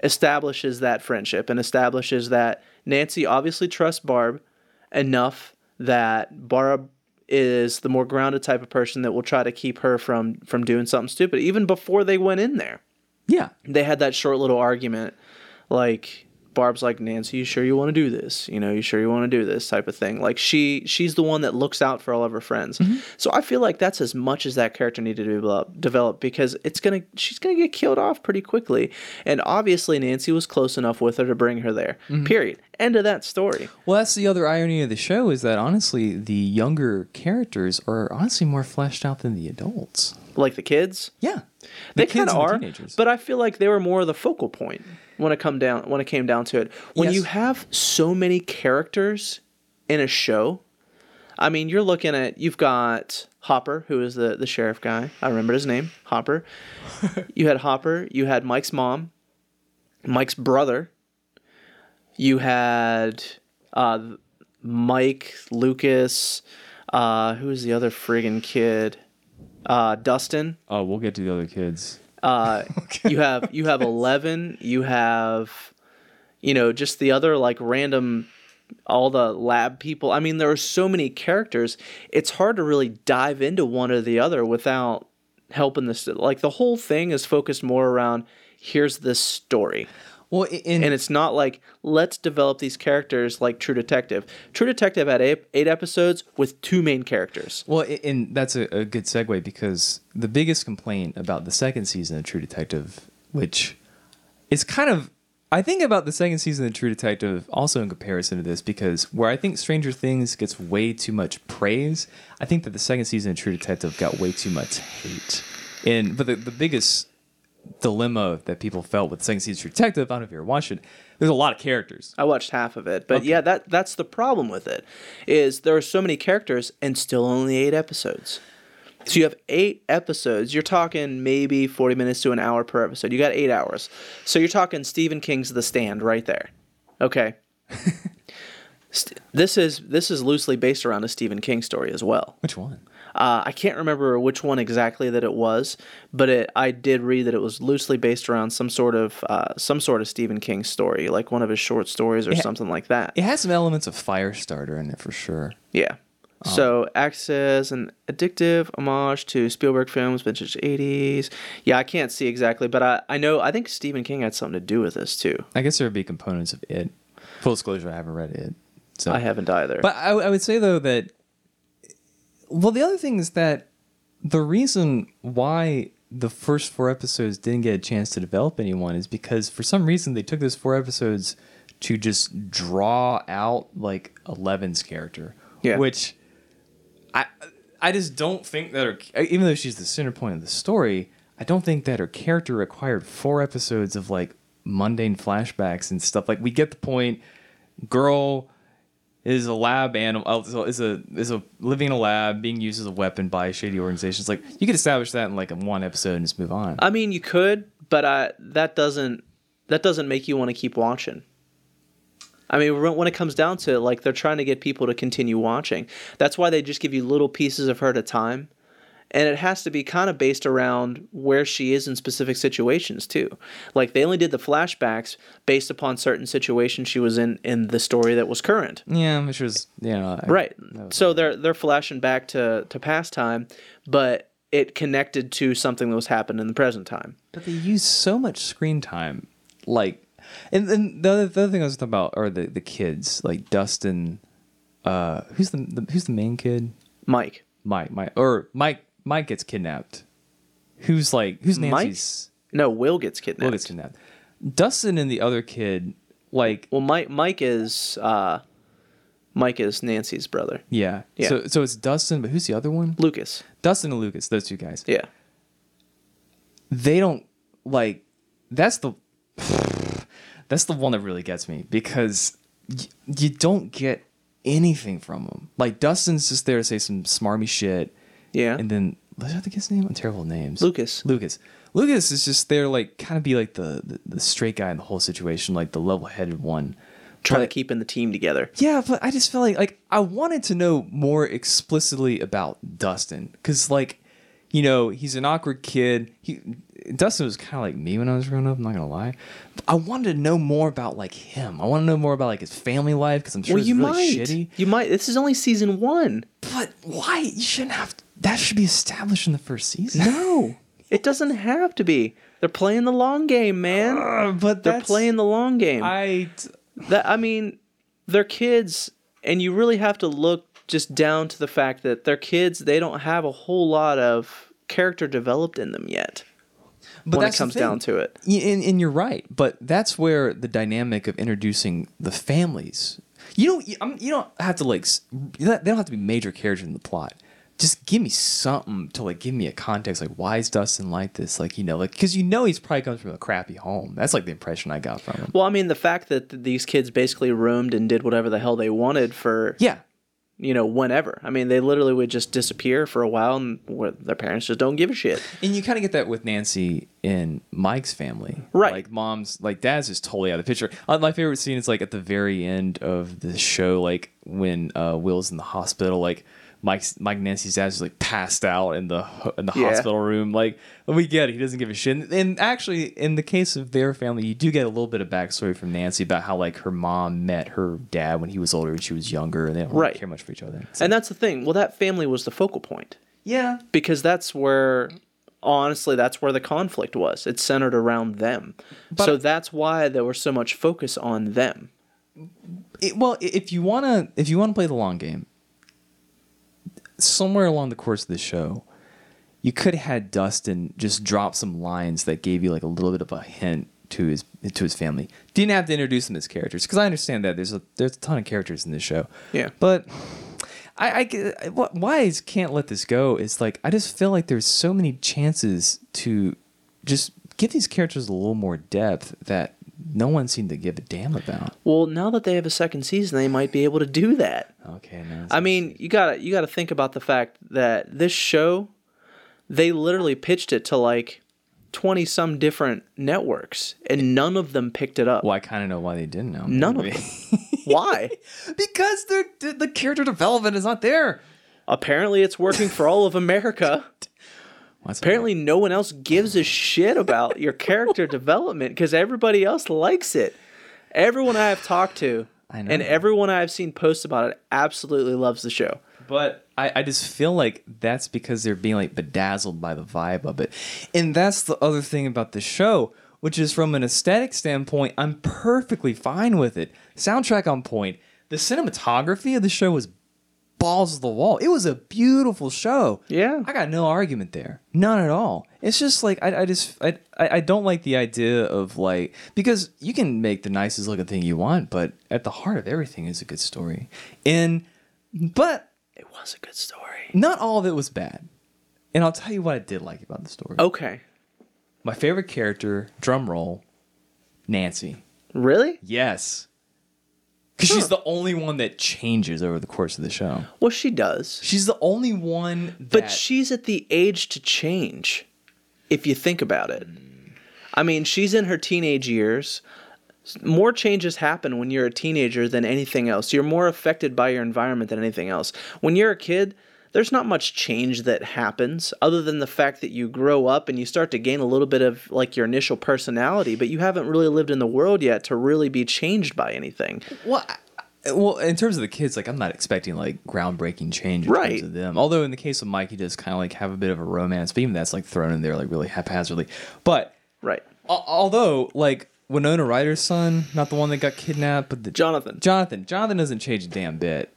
establishes that friendship and establishes that Nancy obviously trusts Barb enough that Barb is the more grounded type of person that will try to keep her from, from doing something stupid, even before they went in there. Yeah. They had that short little argument, like Barb's like, Nancy, you sure you want to do this? You know, you sure you want to do this type of thing? Like she she's the one that looks out for all of her friends. Mm-hmm. So I feel like that's as much as that character needed to be developed because it's gonna she's going to get killed off pretty quickly. And obviously Nancy was close enough with her to bring her there. Mm-hmm. Period. End of that story. Well, that's the other irony of the show is that honestly the younger characters are honestly more fleshed out than the adults. Like the kids? Yeah. The they kind of are, teenagers. But I feel like they were more of the focal point when it come down when it came down to it. When yes. you have so many characters in a show, I mean, you're looking at you've got Hopper, who is the the sheriff guy. I remember his name, Hopper. You had Hopper. You had Mike's mom, Mike's brother. You had uh, Mike, Lucas. Uh, who was the other friggin' kid? Uh, Dustin. Oh, we'll get to the other kids. Uh, okay. You have you have Eleven. You have, you know, just the other like random, all the lab people. I mean, there are so many characters. It's hard to really dive into one or the other without helping this. Like, the whole thing is focused more around, here's this story. Well, in, and it's not like, let's develop these characters like True Detective. True Detective had eight, eight episodes with two main characters. Well, and that's a, a good segue, because the biggest complaint about the second season of True Detective, which is kind of... I think about the second season of True Detective also in comparison to this, because where I think Stranger Things gets way too much praise, I think that the second season of True Detective got way too much hate. And But the, the biggest... dilemma that people felt with second season Detective, I don't know if you ever watched it, there's a lot of characters. I watched half of it, but okay. yeah, that that's the problem with it, is there are so many characters and still only eight episodes. So you have eight episodes, you're talking maybe forty minutes to an hour per episode. You got eight hours. So you're talking Stephen King's The Stand right there. Okay. This is this is loosely based around a Stephen King story as well. Which one? Uh, I can't remember which one exactly that it was, but it, I did read that it was loosely based around some sort of uh, some sort of Stephen King story, like one of his short stories or ha- something like that. It has some elements of Firestarter in it for sure. Yeah. Um, so acts as an addictive homage to Spielberg films, vintage eighties. Yeah, I can't see exactly, but I, I know I think Stephen King had something to do with this too. I guess there would be components of it. Full disclosure, I haven't read it. So. I haven't either. But I, I would say though that. Well, the other thing is that the reason why the first four episodes didn't get a chance to develop anyone is because for some reason they took those four episodes to just draw out like Eleven's character, yeah. which I I just don't think that her, even though she's the center point of the story, I don't think that her character required four episodes of like mundane flashbacks and stuff. Like, we get the point, girl. Is a lab animal, is a is a living in a lab being used as a weapon by shady organizations. Like, you could establish that in like one episode and just move on. I mean, you could, but I, that doesn't that doesn't make you want to keep watching. I mean, when it comes down to it, like, they're trying to get people to continue watching. That's why they just give you little pieces of her at a time. And it has to be kind of based around where she is in specific situations, too. Like, they only did the flashbacks based upon certain situations she was in in the story that was current. Yeah, which was, you know... I, right. So they're they're flashing back to, to past time, but it connected to something that was happened in the present time. But they used so much screen time. Like, and, and the, other, the other thing I was talking about are the, the kids. Like, Dustin... Uh, who's the, the who's the main kid? Mike. Mike. Mike or Mike... Mike gets kidnapped. Who's like, who's Nancy's? Mike? No, Will gets kidnapped. Will gets kidnapped. Dustin and the other kid, like... Well, Mike Mike is uh, Mike is Nancy's brother. Yeah. yeah. So so it's Dustin, but who's the other one? Lucas. Dustin and Lucas, those two guys. Yeah. They don't, like, that's the... That's the one that really gets me, because y- you don't get anything from them. Like, Dustin's just there to say some smarmy shit. Yeah. And then, what's the kid's name? I'm terrible at names. Lucas. Lucas. Lucas is just there, like, kind of be like the, the, the straight guy in the whole situation, like the level-headed one. Trying but, to keep in the team together. Yeah, but I just felt like, like, I wanted to know more explicitly about Dustin. Because, like, you know, he's an awkward kid. He, Dustin was kind of like me when I was growing up, I'm not going to lie. But I wanted to know more about, like, him. I want to know more about, like, his family life, because I'm sure well, it's you really might. shitty. You might. This is only season one. But why? You shouldn't have to. That should be established in the first season. No, it doesn't have to be. They're playing the long game, man. Uh, but they're playing the long game. I, t- that, I mean, they're kids, and you really have to look just down to the fact that they're kids. They don't have a whole lot of character developed in them yet. But when it comes down to it, and, and you're right. But that's where the dynamic of introducing the families. You don't. You don't have to like. They don't have to be major characters in the plot. Just give me something to, like, give me a context. Like, why is Dustin like this? Like, you know, like, because you know he's probably comes from a crappy home. That's, like, the impression I got from him. Well, I mean, the fact that these kids basically roamed and did whatever the hell they wanted for, yeah, you know, whenever. I mean, they literally would just disappear for a while, and their parents just don't give a shit. And you kind of get that with Nancy and Mike's family. Right. Like, mom's, like, dad's just totally out of the picture. Uh, my favorite scene is, like, at the very end of the show, like, when uh, Will's in the hospital, like, Mike's, Mike Nancy's dad is like passed out in the in the yeah. hospital room. Like, we get it. He doesn't give a shit. And, and actually, in the case of their family, you do get a little bit of backstory from Nancy about how, like, her mom met her dad when he was older and she was younger, and they don't right. really care much for each other. So. And that's the thing. Well, that family was the focal point. Yeah. Because that's where honestly, that's where the conflict was. It centered around them. But so that's why there was so much focus on them. It, well, if you want to if you want to play the long game, somewhere along the course of the show, you could have had Dustin just drop some lines that gave you like a little bit of a hint to his to his family. Didn't have to introduce them as characters, because I understand that there's a there's a ton of characters in this show. Yeah. But I, I why I can't let this go is like I just feel like there's so many chances to just give these characters a little more depth that no one seemed to give a damn about. Well, now that they have a second season, they might be able to do that. Okay. No, I mean, you gotta you gotta think about the fact that this show, they literally pitched it to like twenty some different networks, and none of them picked it up. Well, I kind of know why they didn't know. None maybe. of them. Why? Because they're, they're, the character development is not there. Apparently, it's working for all of America. What's Apparently, no one else gives a shit about your character development because everybody else likes it. Everyone I have talked to I know. and everyone I have seen post about it absolutely loves the show. But I, I just feel like that's because they're being like bedazzled by the vibe of it. And that's the other thing about the show, which is from an aesthetic standpoint, I'm perfectly fine with it. Soundtrack on point. The cinematography of the show was balls to the wall. It was a beautiful show. Yeah. I got no argument there. None at all. It's just like, I, I just, I, I don't like the idea of like, because you can make the nicest looking thing you want, but at the heart of everything is a good story. And, but... It was a good story. Not all of it was bad. And I'll tell you what I did like about the story. Okay. My favorite character, drum roll, Nancy. Really? Yes. Because sure. she's the only one that changes over the course of the show. Well, she does. She's the only one that... But she's at the age to change, if you think about it. I mean, she's in her teenage years. More changes happen when you're a teenager than anything else. You're more affected by your environment than anything else. When you're a kid, there's not much change that happens other than the fact that you grow up and you start to gain a little bit of like your initial personality, but you haven't really lived in the world yet to really be changed by anything. Well, I, well in terms of the kids, like I'm not expecting like groundbreaking change in right. terms of them. Although in the case of Mike, he does kind of like have a bit of a romance, but even that's like thrown in there like really haphazardly. But right. Al- although like... Winona Ryder's son, not the one that got kidnapped, but the Jonathan. Jonathan. Jonathan doesn't change a damn bit.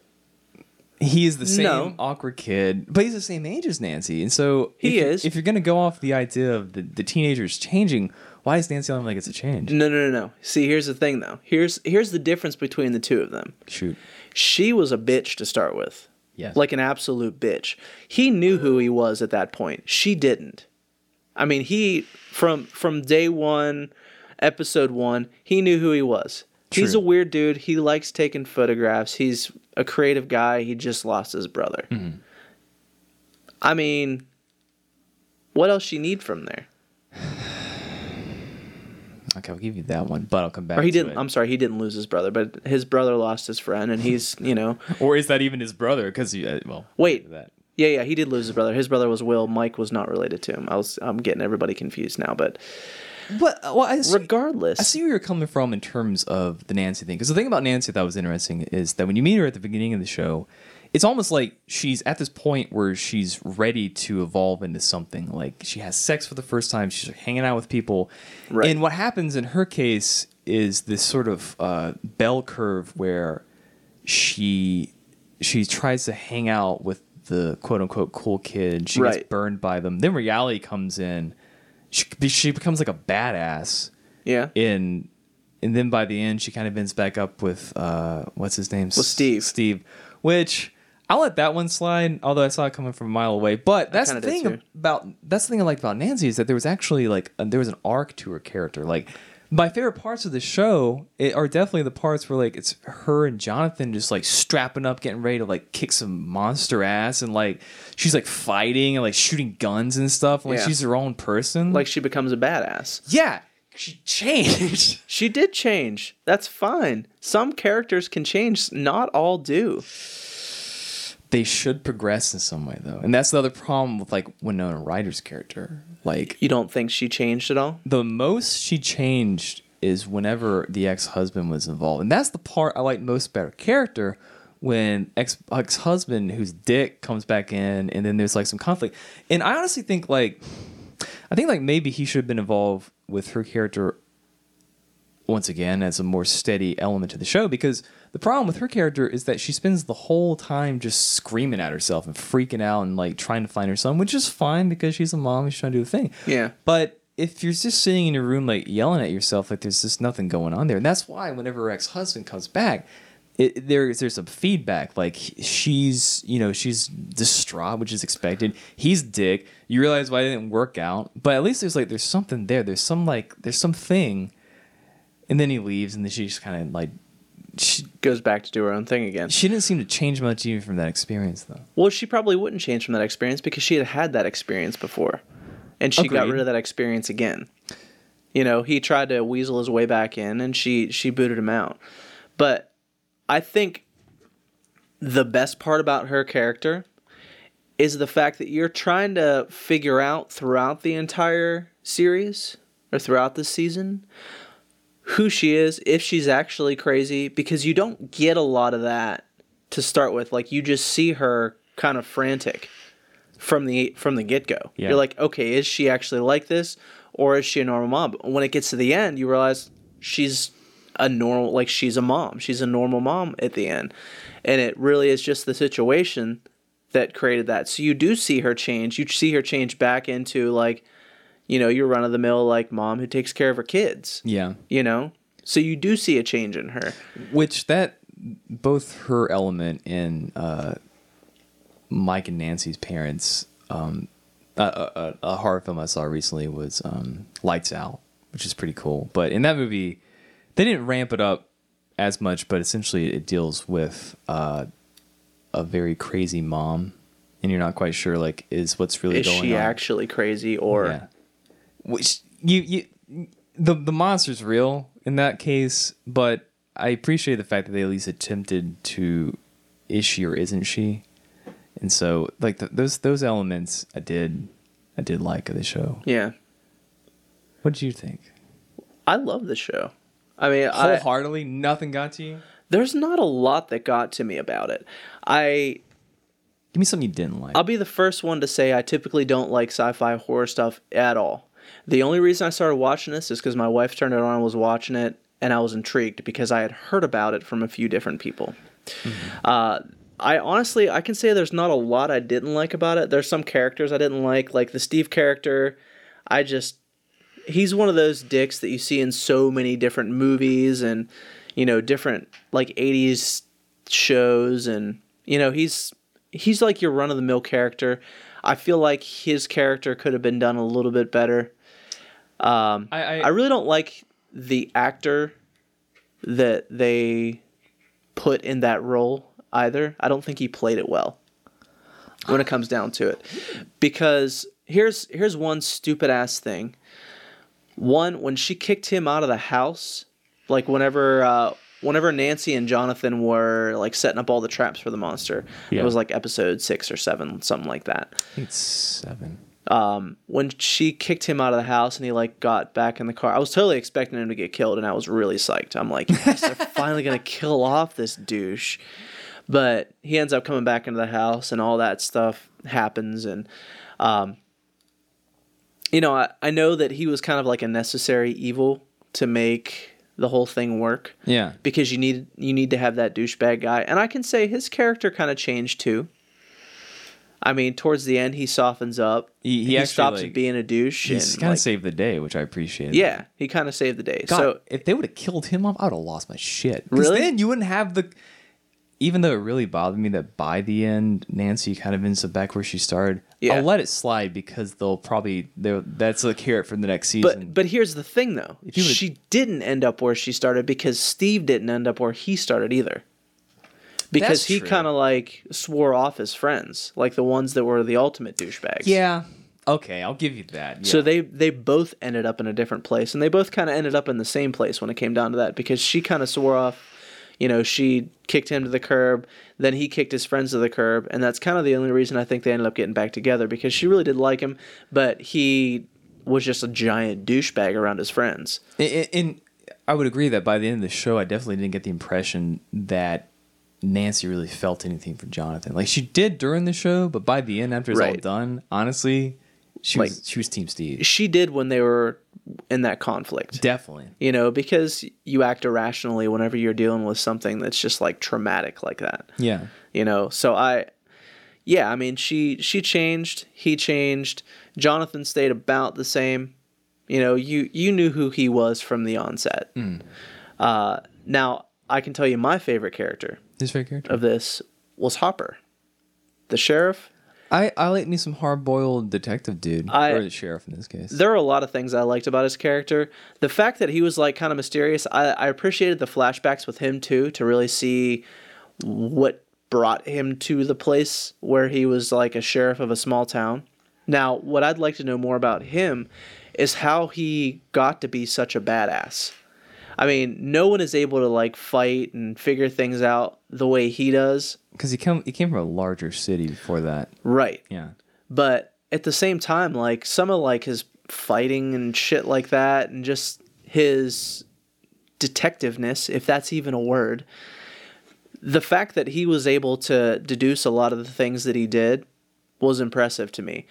He is the same no. awkward kid, but he's the same age as Nancy. And so he if, is. If you're going to go off the idea of the, the teenagers changing, why is Nancy the only one that gets a change? No, no, no, no. See, here's the thing, though. Here's here's the difference between the two of them. Shoot. She was a bitch to start with. Yes. Like an absolute bitch. He knew who he was at that point. She didn't. I mean, he, from from day one... Episode one, he knew who he was. True. He's a weird dude. He likes taking photographs. He's a creative guy. He just lost his brother. Mm-hmm. I mean, what else you need from there? Okay, I'll give you that one, but I'll come back. Or he to didn't. It. I'm sorry, he didn't lose his brother, but his brother lost his friend, and he's you know. Or is that even his brother? Because he uh, well. Wait. That. Yeah, yeah, he did lose his brother. His brother was Will. Mike was not related to him. I was. I'm getting everybody confused now, but. But well, I see, regardless, I see where you're coming from in terms of the Nancy thing. Because the thing about Nancy that was interesting is that when you meet her at the beginning of the show, it's almost like she's at this point where she's ready to evolve into something. Like she has sex for the first time. She's hanging out with people. Right. And what happens in her case is this sort of uh, bell curve where she she tries to hang out with the quote unquote cool kid. She right. gets burned by them. Then reality comes in. She, she becomes like a badass. Yeah. In, and then by the end, she kind of ends back up with, uh, what's his name? Well, Steve. Steve. Which, I'll let that one slide, although I saw it coming from a mile away. But that's the thing about, that's the thing I liked about Nancy is that there was actually like, a, there was an arc to her character. Like, my favorite parts of the show are definitely the parts where like, it's her and Jonathan just like strapping up, getting ready to like kick some monster ass. And like, she's like fighting and like shooting guns and stuff. Like yeah. she's her own person. Like she becomes a badass. Yeah. She changed. She did change. That's fine. Some characters can change. Not all do. They should progress in some way though. And that's the other problem with like Winona Ryder's character. Like you don't think she changed at all? The most she changed is whenever the ex-husband was involved. And that's the part I like most about her character, when ex ex-husband who's Dick comes back in and then there's like some conflict. And I honestly think like I think like maybe he should have been involved with her character once again as a more steady element to the show, because the problem with her character is that she spends the whole time just screaming at herself and freaking out and like trying to find her son, which is fine because she's a mom, she's trying to do the thing. Yeah. But if you're just sitting in your room like yelling at yourself, like there's just nothing going on there. And that's why whenever her ex-husband comes back, It, there's there's some feedback, like she's you know she's distraught, which is expected. He's dick. You realize why it didn't work out, but at least there's like there's something there. There's some like there's something, and then he leaves, and then she just kind of like she goes back to do her own thing again. She didn't seem to change much even from that experience, though. Well, she probably wouldn't change from that experience because she had had that experience before, and she Agreed. got rid of that experience again. You know, he tried to weasel his way back in, and she she booted him out, but. I think the best part about her character is the fact that you're trying to figure out throughout the entire series or throughout this season who she is, if she's actually crazy, because you don't get a lot of that to start with. Like you just see her kind of frantic from the from the get-go. Yeah. You're like, okay, is she actually like this or is she a normal mom? When it gets to the end, you realize she's a normal, like she's a mom. She's a normal mom at the end. And it really is just the situation that created that. So you do see her change. You see her change back into like, you know, your run of the mill, like mom who takes care of her kids. Yeah. You know? So you do see a change in her. Which that, both her element and uh, Mike and Nancy's parents, um, a, a, a horror film I saw recently was um, Lights Out, which is pretty cool. But in that movie, they didn't ramp it up as much, but essentially it deals with uh, a very crazy mom, and you're not quite sure like is what's really is going on. Is she actually crazy or? Yeah. Which you you the the monster's real in that case, but I appreciate the fact that they at least attempted to is she or isn't she, and so like the, those those elements I did I did like of the show. Yeah. What did you think? I love the show. I mean, wholeheartedly, I, nothing got to you? There's not a lot that got to me about it. I Give me something you didn't like. I'll be the first one to say I typically don't like sci-fi horror stuff at all. The only reason I started watching this is because my wife turned it on and was watching it, and I was intrigued because I had heard about it from a few different people. Mm-hmm. Uh, I honestly, I can say there's not a lot I didn't like about it. There's some characters I didn't like. Like the Steve character, I just... He's one of those dicks that you see in so many different movies and, you know, different like eighties shows. And, you know, he's he's like your run of the mill character. I feel like his character could have been done a little bit better. Um, I, I, I really don't like the actor that they put in that role either. I don't think he played it well when it comes down to it, because here's here's one stupid ass thing. One, when she kicked him out of the house, like whenever uh, whenever Nancy and Jonathan were like setting up all the traps for the monster, yeah. It was like episode six or seven, something like that. It's seven. Um, when she kicked him out of the house and he like got back in the car, I was totally expecting him to get killed, and I was really psyched. I'm like, yes, they're finally gonna kill off this douche. But he ends up coming back into the house, and all that stuff happens, and. Um, You know, I, I know that he was kind of like a necessary evil to make the whole thing work. Yeah. Because you need you need to have that douchebag guy. And I can say his character kind of changed too. I mean, towards the end, he softens up. He, he, he stops like, being a douche. He kind of like, saved the day, which I appreciate. Yeah, he kind of saved the day. God, so if they would have killed him off, I would have lost my shit. Really? Then you wouldn't have the... Even though it really bothered me that by the end, Nancy kind of ends up back where she started. Yeah. I'll let it slide because they'll probably they'll, that's a carrot for the next season. But but here's the thing though, she didn't end up where she started because Steve didn't end up where he started either. Because he kind of like swore off his friends, like the ones that were the ultimate douchebags. Yeah. Okay, I'll give you that. Yeah. So they, they both ended up in a different place, and they both kind of ended up in the same place when it came down to that, because she kind of swore off. You know, she kicked him to the curb, then he kicked his friends to the curb, and that's kind of the only reason I think they ended up getting back together, because she really did like him, but he was just a giant douchebag around his friends. And, and I would agree that by the end of the show, I definitely didn't get the impression that Nancy really felt anything for Jonathan. Like, she did during the show, but by the end, after it's right. all done, honestly... She like, was, she was Team Steve. She did when they were in that conflict. Definitely. You know, because you act irrationally whenever you're dealing with something that's just like traumatic like that. Yeah. You know, so I, yeah, I mean, she, she changed, he changed. Jonathan stayed about the same. You know, you, you knew who he was from the onset. Mm. Uh, now I can tell you my favorite character. His favorite character of this was Hopper, the sheriff. I, I like me some hard-boiled detective dude, I, or the sheriff in this case. There are a lot of things I liked about his character. The fact that he was like kind of mysterious, I, I appreciated the flashbacks with him too, to really see what brought him to the place where he was like a sheriff of a small town. Now, what I'd like to know more about him is how he got to be such a badass. I mean, no one is able to like fight and figure things out the way he does. Because he came, he came from a larger city before that. Right. Yeah. But at the same time, like some of like his fighting and shit like that and just his detectiveness, if that's even a word, the fact that he was able to deduce a lot of the things that he did was impressive to me.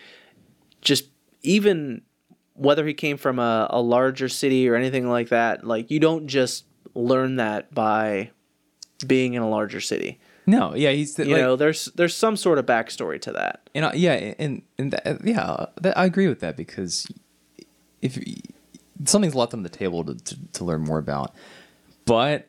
Just even whether he came from a, a larger city or anything like that, like you don't just learn that by being in a larger city. No, yeah, he's the, you like, know, there's there's some sort of backstory to that, and uh, yeah, and and that, yeah, that, I agree with that because if something's left on the table to, to to learn more about, but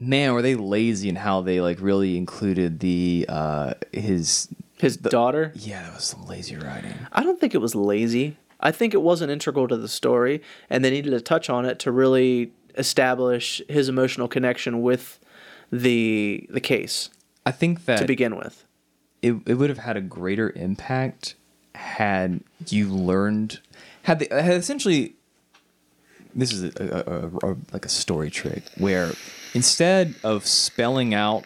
man, were they lazy in how they like really included the uh his his the, daughter? Yeah, that was some lazy writing. I don't think it was lazy. I think it wasn't integral to the story, and they needed to touch on it to really establish his emotional connection with the the case. I think that to begin with, it it would have had a greater impact had you learned had the had essentially. This is a, a, a, a like a story trick where instead of spelling out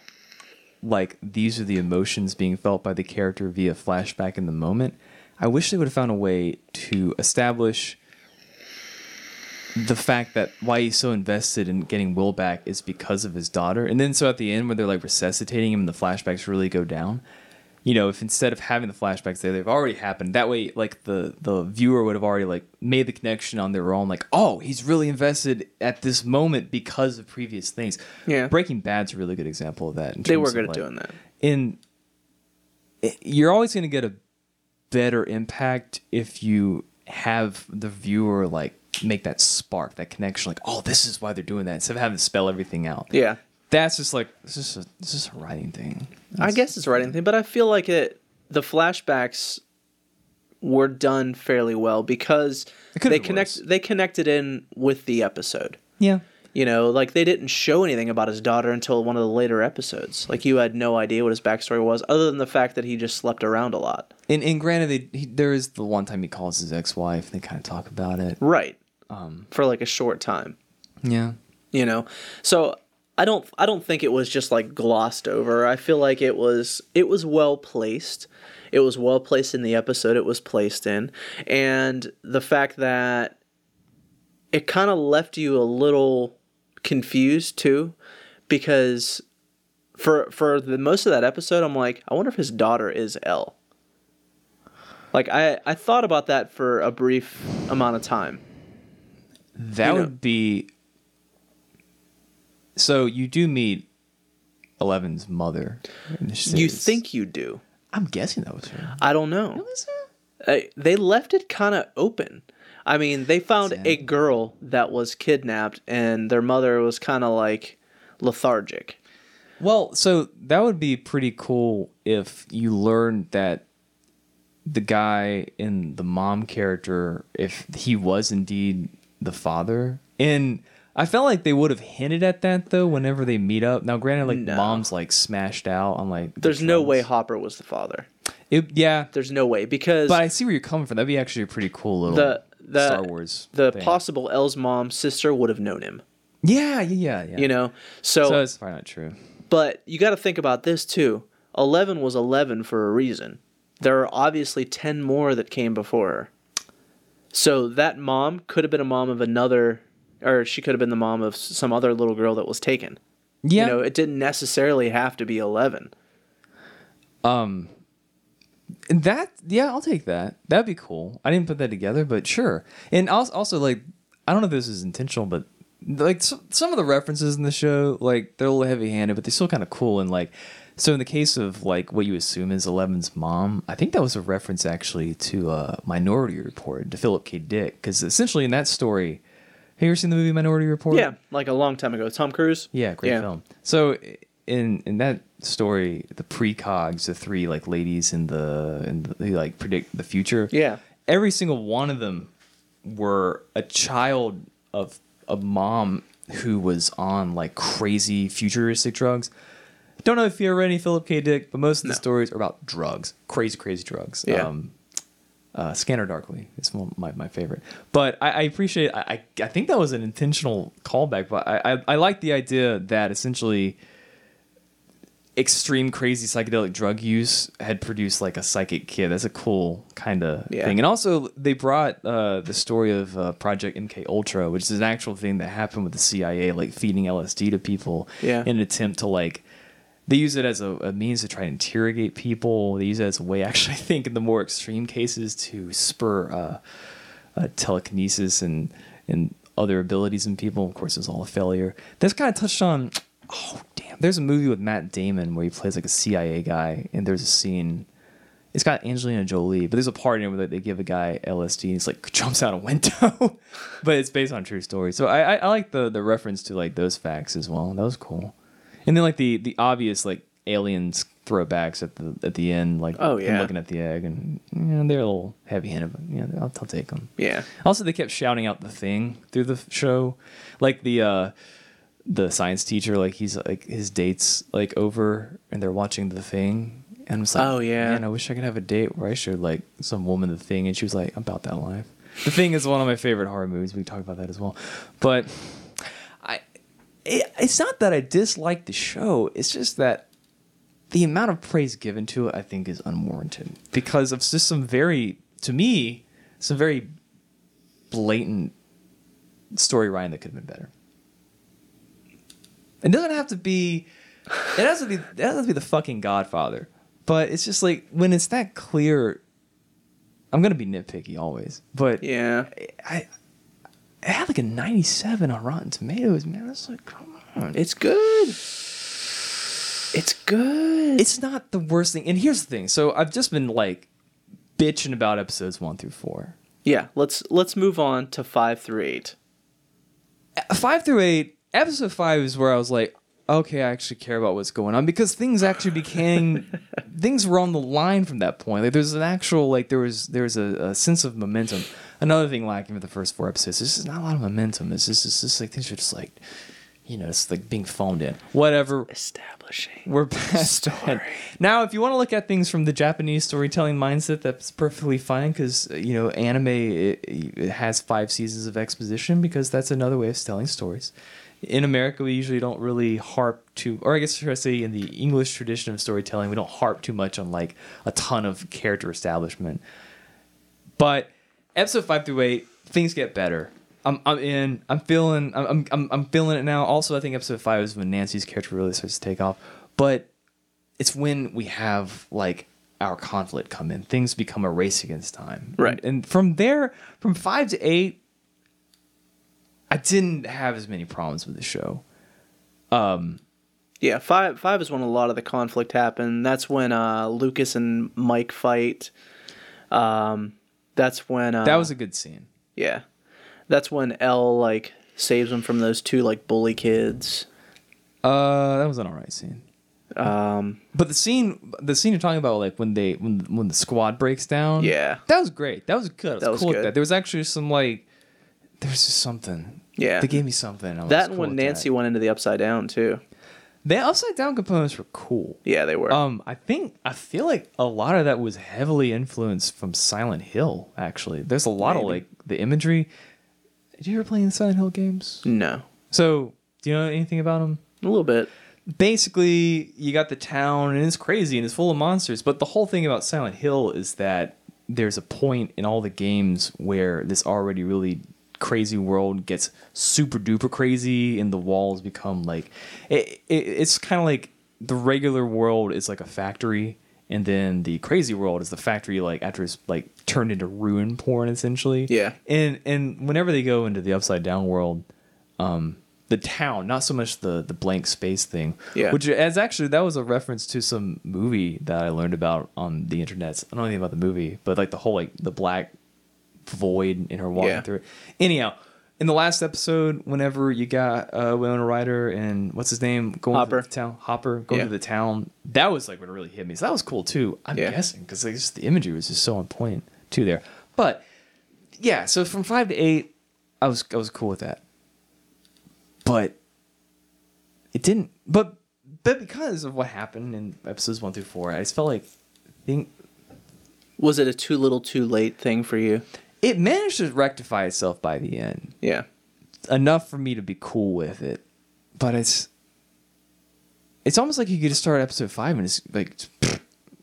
like these are the emotions being felt by the character via flashback in the moment, I wish they would have found a way to establish the fact that why he's so invested in getting Will back is because of his daughter. And then so at the end where they're like resuscitating him and the flashbacks really go down, you know, if instead of having the flashbacks there, they've already happened that way, like the, the viewer would have already like made the connection on their own. Like, oh, he's really invested at this moment because of previous things. Yeah. Breaking Bad's a really good example of that. They were good at like, doing that. And it, you're always going to get a better impact if you have the viewer like, make that spark, that connection, like, oh, this is why they're doing that instead of having to spell everything out. Yeah, that's just like this is a this is a writing thing. That's, I guess it's a writing thing, but I feel like it. The flashbacks were done fairly well because they connect. Worse. They connected in with the episode. Yeah, you know, like they didn't show anything about his daughter until one of the later episodes. Like you had no idea what his backstory was, other than the fact that he just slept around a lot. And, and granted, they, he, there is the one time he calls his ex-wife. They kind of talk about it, right? Um, for like a short time. Yeah. You know, so I don't, I don't think it was just like glossed over. I feel like it was, it was well placed. It was well placed in the episode it was placed in. And the fact that it kind of left you a little confused too, because for, for the most of that episode, I'm like, I wonder if his daughter is Elle. Like I, I thought about that for a brief amount of time. That you know, would be. So you do meet Eleven's mother. You think you do? I'm guessing that was her. I don't know. Uh, they left it kind of open. I mean, they found Damn. a girl that was kidnapped, and their mother was kind of like lethargic. Well, so that would be pretty cool if you learned that the guy in the mom character, if he was indeed the father. And I felt like they would have hinted at that though whenever they meet up. Now granted, like no. mom's like smashed out on like the There's trunks. No way Hopper was the father. It, yeah. There's no way because But I see where you're coming from. That'd be actually a pretty cool little the, the, Star Wars. The thing. Possible Elle's mom's sister would have known him. Yeah, yeah, yeah. You know? So So it's probably not true. But you gotta think about this too. Eleven was eleven for a reason. There are obviously ten more that came before her. So that mom could have been a mom of another, or she could have been the mom of some other little girl that was taken. Yeah. You know, it didn't necessarily have to be eleven. Um, And that, yeah, I'll take that. That'd be cool. I didn't put that together, but sure. And also, also like, I don't know if this is intentional, but like so, some of the references in the show, like they're a little heavy-handed, but they're still kind of cool. And like, so in the case of like what you assume is Eleven's mom, I think that was a reference actually to uh, Minority Report, to Philip K. Dick, because essentially in that story, have you ever seen the movie Minority Report? Yeah, like a long time ago. Tom Cruise. Yeah, great yeah. film. So. In in that story, the precogs, the three like ladies in the and they like predict the future. Yeah, every single one of them were a child of a mom who was on like crazy futuristic drugs. Don't know if you ever read any Philip K. Dick, but most of the no. stories are about drugs, crazy crazy drugs. Yeah. Um, uh, Scanner Darkly is one, my my favorite, but I, I appreciate. I I think that was an intentional callback, but I I, I like the idea that essentially. Extreme crazy psychedelic drug use had produced like a psychic kid. That's a cool kind of yeah. thing. And also they brought uh, the story of uh, Project M K Ultra, which is an actual thing that happened with the C I A, like feeding L S D to people yeah. in an attempt to like, they use it as a, a means to try to interrogate people. They use it as a way, actually, I think in the more extreme cases to spur uh, uh, telekinesis and, and other abilities in people. Of course, it was all a failure. That's kind of touched on... Oh, damn. There's a movie with Matt Damon where he plays like a C I A guy, and there's a scene. It's got Angelina Jolie, but there's a part in it where they give a guy L S D, and he's like, jumps out a window. But it's based on a true story. So I, I, I like the, the reference to like those facts as well. That was cool. And then like the, the obvious like aliens throwbacks at the at the end, like oh, yeah. him looking at the egg, and you know, they're a little heavy-handed, but you know, I'll, I'll take them. Yeah. Also, they kept shouting out the thing through the show. Like the... uh the science teacher, like he's like his date's like over and they're watching the thing, and it's like, oh yeah, man, I wish I could have a date where I showed like some woman the thing, and she was like, I'm about that life. The Thing is one of my favorite horror movies. We can talk about that as well. But I, it, it's not that I dislike the show. It's just that the amount of praise given to it, I think, is unwarranted because of just some very, to me, some very blatant story writing that could have been better. It doesn't have to be. It has to be. It has to be the fucking Godfather. But it's just like when it's that clear. I'm gonna be nitpicky always, but yeah, I, I had like a ninety-seven on Rotten Tomatoes. Man, it's like, come on, it's good. It's good. It's not the worst thing. And here's the thing. So I've just been like bitching about episodes one through four. Yeah, let's let's move on to five through eight. Five through eight. Episode five is where I was like, okay, I actually care about what's going on because things actually became, things were on the line from that point. Like there's an actual, like there was, there was a, a sense of momentum. Another thing lacking with the first four episodes, this is not a lot of momentum. It's just, it's just like things are just like, you know, it's like being phoned in. Whatever. Establishing. We're past that. Now, if you want to look at things from the Japanese storytelling mindset, that's perfectly fine because, you know, anime, it, it has five seasons of exposition because that's another way of telling stories. In America, we usually don't really harp too, or I guess should I say in the English tradition of storytelling, we don't harp too much on like a ton of character establishment. But episode five through eight, things get better. I'm I'm in. I'm feeling. I'm I'm I'm feeling it now. Also, I think episode five is when Nancy's character really starts to take off. But it's when we have like our conflict come in. Things become a race against time. Right. And, and from there, from five to eight. I didn't have as many problems with the show. Um, yeah, five five is when a lot of the conflict happened. That's when uh, Lucas and Mike fight. Um, that's when uh, that was a good scene. Yeah, that's when Elle like saves him from those two like bully kids. Uh, that was an alright scene. Um, but the scene, the scene you're talking about, like when they when when the squad breaks down. Yeah, that was great. That was good. That was, that was cool. Good. With that. There was actually some like. There was just something. Yeah. They gave me something. I was that cool when Nancy that. went into the Upside Down, too. The Upside Down components were cool. Yeah, they were. Um, I think, I feel like a lot of that was heavily influenced from Silent Hill, actually. There's a lot Maybe. of, like, the imagery. Did you ever play any Silent Hill games? No. So, do you know anything about them? A little bit. Basically, you got the town, and it's crazy, and it's full of monsters. But the whole thing about Silent Hill is that there's a point in all the games where this already really... crazy world gets super duper crazy, and the walls become like it, it it's kind of like the regular world is like a factory, And then the Crazy World is the factory, like, after it's, like, turned into ruin porn, essentially. Yeah. And and whenever they go into the Upside Down world, um, the town, not so much the, the blank space thing. Yeah. Which is actually, that was a reference to some movie that I learned about on the internet. I don't know anything about the movie, but, like, the whole, like, the black void in her walking yeah. through it. Anyhow, in the last episode, whenever you got uh, Winona Ryder and what's his name going Hopper. to the town, Hopper going yeah. to the town, that was like what really hit me. So that was cool too. I'm yeah. guessing because like, the imagery was just so on point too there. But yeah, so from five to eight, I was I was cool with that. But it didn't. But but because of what happened in episodes one through four, I just felt like think. Was it a too little, too late thing for you? It managed to rectify itself by the end. Yeah. Enough for me to be cool with it. But it's it's almost like you could just start episode five and just like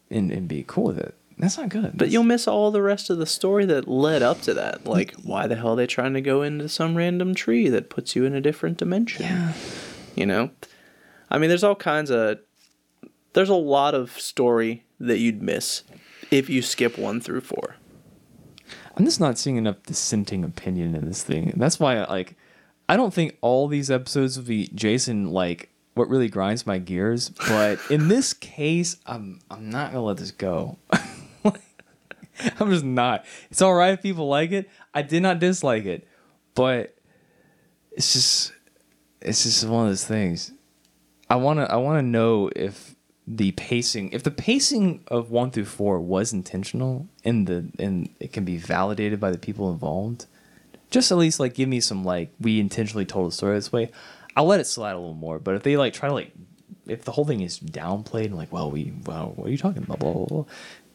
and, and be cool with it. That's not good. But That's, you'll miss all the rest of the story that led up to that. Like, why the hell are they trying to go into some random tree that puts you in a different dimension? Yeah. You know? I mean, there's all kinds of... There's a lot of story that you'd miss if you skip one through four. I'm just not seeing enough dissenting opinion in this thing. That's why, like, I don't think all these episodes would be Jason, like, what really grinds my gears. But in this case, I'm I'm not going to let this go. I'm just not. It's all right if people like it. I did not dislike it. But it's just it's just one of those things. I want to I want to know if the pacing, if the pacing of one through four was intentional and the and it can be validated by the people involved, just at least like give me some like we intentionally told the story this way. I'll let it slide a little more. But if they like try to like if the whole thing is downplayed and like well we well what are you talking about blah blah blah,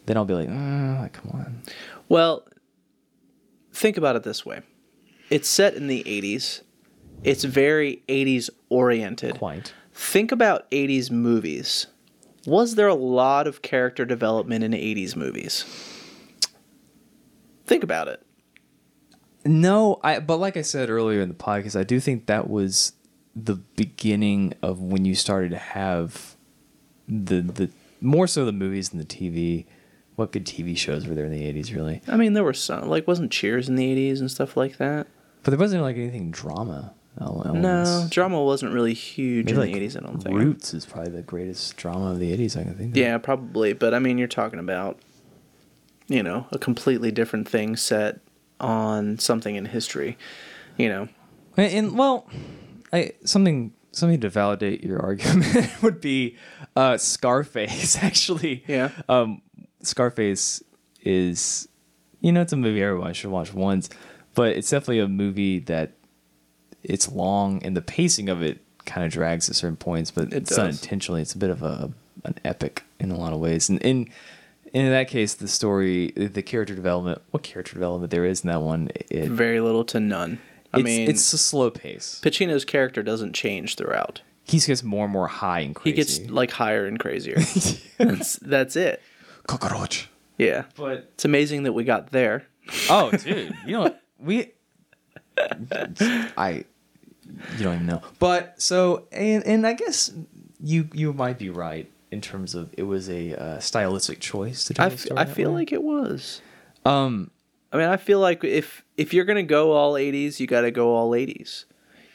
then I'll be like ah, come on. Well, think about it this way: it's set in the eighties. It's very eighties oriented. Quite. Think about eighties movies. Was there a lot of character development in eighties movies? Think about it. No, I. But like I said earlier in the podcast, I do think that was the beginning of when you started to have the the more so the movies and the T V. What good T V shows were there in the eighties, really? I mean, there were some. Like, wasn't Cheers in the eighties and stuff like that? But there wasn't, like, anything drama. Elements. No, drama wasn't really huge Maybe in like the eighties, I don't think. Roots is probably the greatest drama of the eighties, I can think of. Yeah, probably. But, I mean, you're talking about, you know, a completely different thing set on something in history, you know. And, and well, I, something something to validate your argument would be uh, Scarface, actually. Yeah. Um, Scarface is, you know, it's a movie everyone should watch once, but it's definitely a movie that it's long and the pacing of it kind of drags at certain points, but it it's does. Not intentionally. It's a bit of a an epic in a lot of ways. And in and in that case, the story, the character development, what character development there is in that one, it, very little to none. I it's, mean, it's a slow pace. Pacino's character doesn't change throughout. He gets more and more high and crazy. He gets like higher and crazier. that's, that's it. Cockroach. Yeah, but it's amazing that we got there. Oh, dude, you know we. I, you don't even know. But so, and and I guess you you might be right in terms of it was a uh, stylistic choice to do. I, f- I feel way. like it was. Um, I mean, I feel like if if you're gonna go all eighties, you got to go all eighties.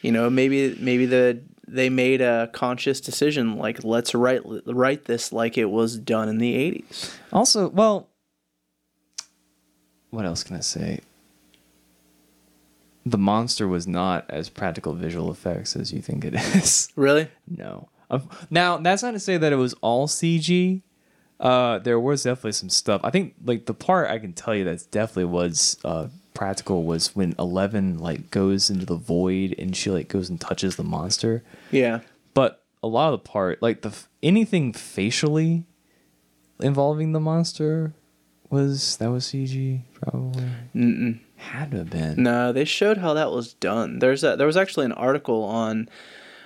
You know, maybe maybe the they made a conscious decision like let's write write this like it was done in the eighties. Also, well, what else can I say? The monster was not as practical visual effects as you think it is. Really? No. Um, now, that's not to say that it was all C G. Uh, there was definitely some stuff. I think like the part I can tell you that definitely was uh, practical was when Eleven like goes into the void and she like goes and touches the monster. Yeah. But a lot of the part, like the anything facially involving the monster, was that was C G probably. Mm-mm. Had to have been. No, they showed how that was done. There's a, there was actually an article on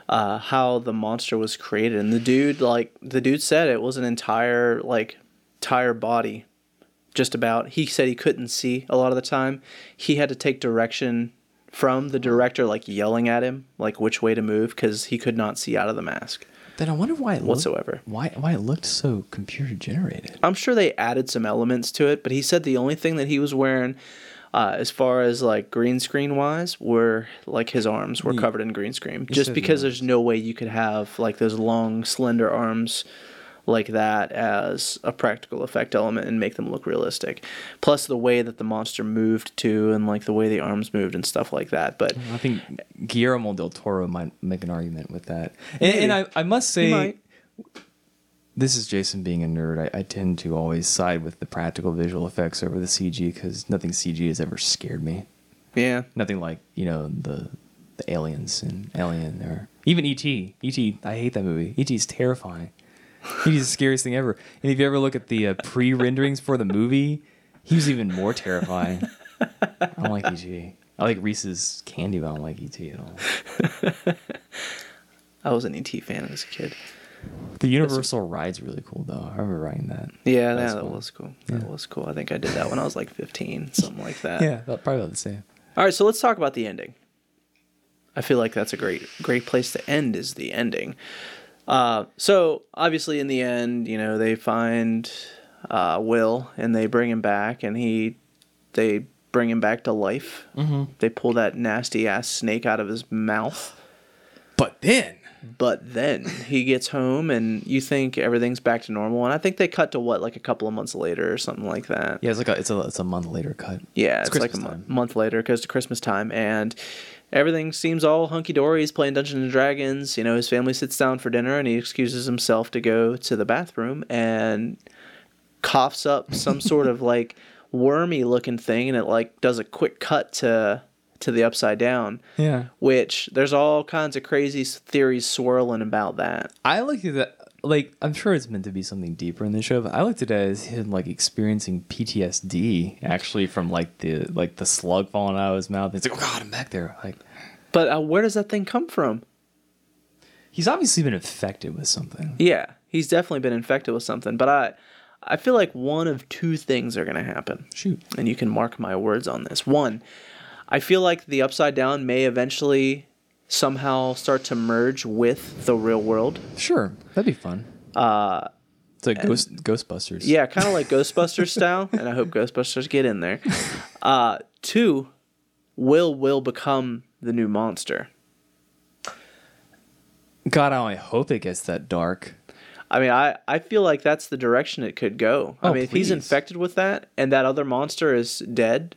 uh, how the monster was created, and the dude like the dude said it was an entire like entire body, just about. He said he couldn't see a lot of the time. He had to take direction from the director, like yelling at him, like which way to move, because he could not see out of the mask. Then I wonder why it whatsoever. Looked, why why it looked so computer generated. I'm sure they added some elements to it, but he said the only thing that he was wearing, uh, as far as like green screen wise, were like his arms were he, covered in green screen, just because there's no way you could have like those long slender arms like that as a practical effect element and make them look realistic. Plus the way that the monster moved too, and like the way the arms moved and stuff like that. But I think Guillermo del Toro might make an argument with that. And, and I, I must say, this is Jason being a nerd. I, I tend to always side with the practical visual effects over the C G, because nothing C G has ever scared me. Yeah. Nothing like, you know, the the Aliens and Alien, or even E T. E T, I hate that movie. E T is terrifying. He's the scariest thing ever. And if you ever look at the uh, pre-renderings for the movie, he was even more terrifying. I don't like E T. I like Reese's candy, but I don't like E T at all. I was an E T fan as a kid. The Universal That's... ride's really cool, though. I remember riding that. Yeah, that, yeah, was, that cool. was cool. That yeah. was cool. I think I did that when I was like fifteen, something like that. Yeah, probably about the same. All right, so let's talk about the ending. I feel like that's a great, great place to end, is the ending. Uh, so obviously in the end, you know, they find, uh, Will, and they bring him back, and he, they bring him back to life. Mm-hmm. They pull that nasty ass snake out of his mouth. But then, but then he gets home, and you think everything's back to normal. And I think they cut to what, like a couple of months later or something like that. Yeah. It's like a, it's a, it's a month later cut. Yeah. It's, it's like a m- month later. It goes to Christmas time, and everything seems all hunky-dory. He's playing Dungeons and Dragons. You know, his family sits down for dinner, and he excuses himself to go to the bathroom and coughs up some sort of, like, wormy-looking thing, and it, like, does a quick cut to to the Upside Down. Yeah. Which, there's all kinds of crazy theories swirling about that. I looked at that, like, I'm sure it's meant to be something deeper in the show, but I looked at it as him, like, experiencing P T S D, actually, from, like, the like the slug falling out of his mouth. It's like, oh, God, I'm back there. Like, But uh, where does that thing come from? He's obviously been infected with something. Yeah, he's definitely been infected with something. But I I feel like one of two things are going to happen. Shoot. And you can mark my words on this. One, I feel like the Upside Down may eventually somehow start to merge with the real world. Sure, that'd be fun. Uh, it's like and, Ghost, Ghostbusters. Yeah, kind of like Ghostbusters style, and I hope Ghostbusters get in there. Uh, two, Will will become the new monster. God, I only hope it gets that dark. I mean, I, I feel like that's the direction it could go. Oh, I mean, please. If he's infected with that, and that other monster is dead,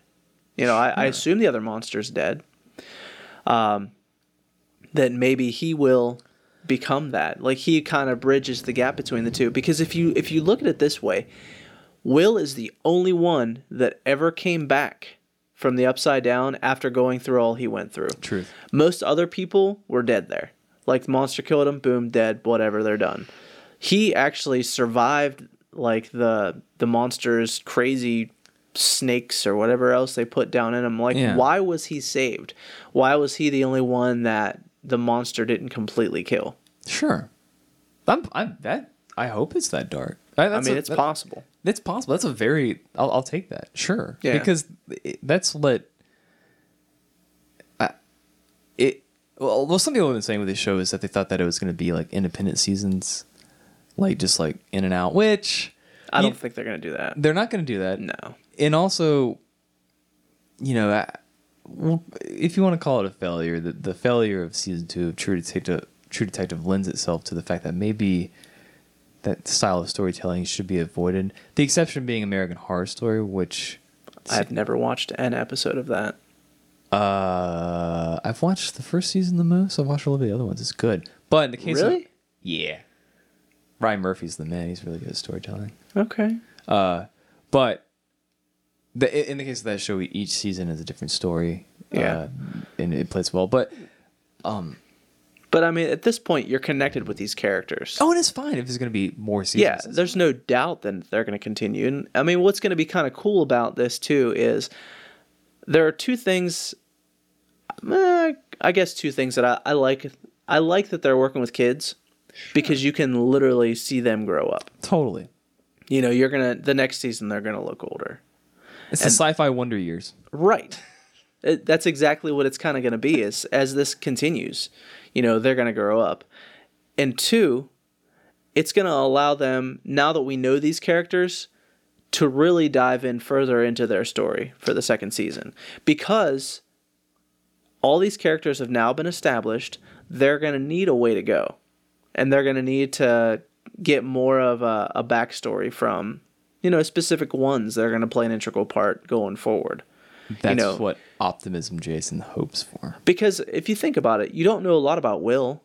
you know, I, yeah. I assume the other monster's dead. Um. Then maybe he will become that. Like, he kind of bridges the gap between the two. Because if you if you look at it this way, Will is the only one that ever came back from the Upside Down after going through all he went through. Truth. Most other people were dead there. Like, the monster killed him, boom, dead, whatever, they're done. He actually survived, like, the the monster's crazy snakes or whatever else they put down in him. Like, yeah. Why was he saved? Why was he the only one that the monster didn't completely kill? Sure. I'm, I'm, that, I hope it's that dark. I, that's I mean, a, it's that, possible. It's possible. That's a very... I'll, I'll take that. Sure. Yeah. Because it, that's what... I, it, well, well, some people have been saying with this show is that they thought that it was going to be like independent seasons. Like, just like in and out. Which... I don't you, think they're going to do that. They're not going to do that. No. And also, you know... I, Well, if you want to call it a failure, the, the failure of season two of True Detective, True Detective lends itself to the fact that maybe that style of storytelling should be avoided. The exception being American Horror Story, which... I've se- never watched an episode of that. Uh, I've watched the first season the most. I've watched a little bit of the other ones. It's good. But in the case really? of... Yeah. Ryan Murphy's the man. He's really good at storytelling. Okay. Uh, but... The, in the case of that show, each season is a different story. Yeah, uh, and it plays well. But, um, but I mean, at this point, you're connected with these characters. Oh, and it's fine if there's going to be more seasons. Yeah, there's no doubt that they're going to continue. And I mean, what's going to be kind of cool about this too is there are two things. Eh, I guess two things that I, I like. I like that they're working with kids, sure, because you can literally see them grow up. Totally. You know, you're gonna the next season they're gonna look older. It's and, the sci-fi wonder years. Right. It, that's exactly what it's kind of going to be is as this continues. You know, they're going to grow up. And two, it's going to allow them, now that we know these characters, to really dive in further into their story for the second season. Because all these characters have now been established, they're going to need a way to go. And they're going to need to get more of a, a backstory from, you know, specific ones that are going to play an integral part going forward. That's you know, what optimism Jason hopes for. Because if you think about it, you don't know a lot about Will.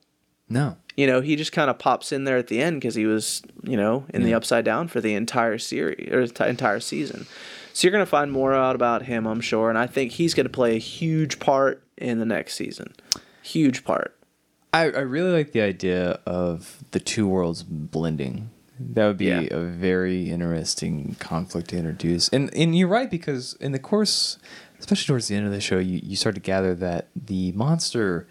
No. You know, he just kind of pops in there at the end because he was, you know, in yeah. the Upside Down for the entire series or t- entire season. So you're going to find more out about him, I'm sure. And I think he's going to play a huge part in the next season. Huge part. I, I really like the idea of the two worlds blending. That would be yeah. a very interesting conflict to introduce. And and you're right, because in the course, especially towards the end of the show, you, you start to gather that the monster...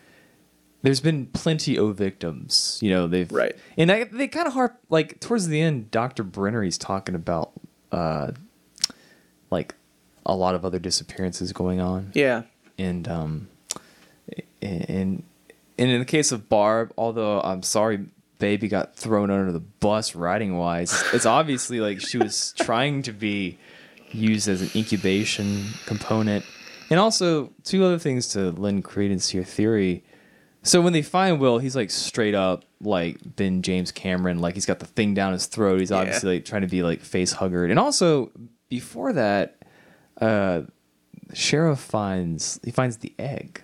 There's been plenty of victims, you know, they've, right. and I, they kind of harp, like towards the end, Doctor Brenner, he's talking about, uh, like a lot of other disappearances going on. Yeah. And, um, and, and in the case of Barb, although I'm sorry, baby got thrown under the bus writing wise, it's obviously like she was trying to be used as an incubation component. And also two other things to lend credence to your theory. So when they find Will, he's like straight up like Ben James Cameron. Like he's got the thing down his throat. He's obviously yeah. like trying to be like face huggered. And also before that, uh, Sheriff finds he finds the egg.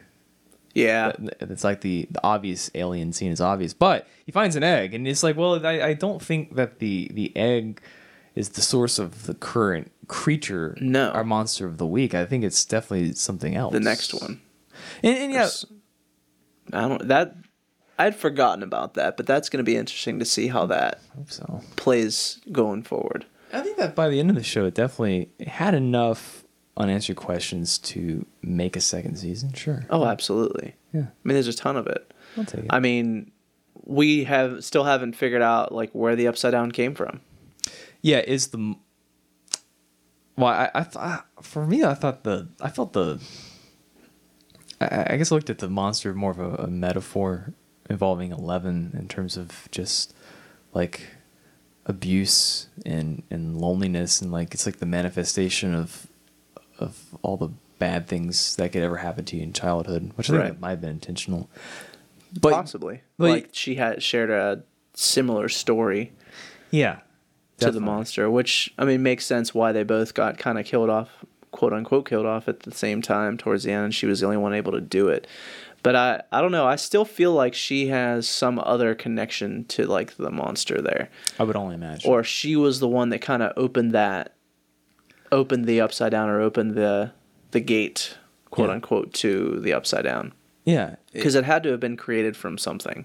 Yeah, it's like the, the obvious alien scene is obvious, but he finds an egg, and it's like, well, I, I don't think that the the egg is the source of the current creature. No, our monster of the week. I think it's definitely something else. The next one, and, and yeah. I don't that I'd forgotten about that, but that's going to be interesting to see how that I hope so. plays going forward. I think that by the end of the show, it definitely had enough unanswered questions to make a second season. Sure. Oh, absolutely. Yeah. I mean, there's a ton of it. I'll take it. I mean, we have still haven't figured out like where the Upside Down came from. Yeah, is the well, I, I, I for me, I thought the I felt the. I guess I looked at the monster more of a, a metaphor involving Eleven in terms of just like abuse and, and loneliness, and like it's like the manifestation of of all the bad things that could ever happen to you in childhood, which I right. think might have been intentional. But, Possibly, but, like she had shared a similar story, yeah, to definitely. the monster, which I mean makes sense why they both got kind of killed off. quote unquote killed off at the same time towards the end, and she was the only one able to do it. But I, I don't know. I still feel like she has some other connection to like the monster there. I would only imagine. Or she was the one that kind of opened that, opened the Upside Down, or opened the, the gate, quote yeah. unquote, to the Upside Down. Yeah. Because it, it had to have been created from something.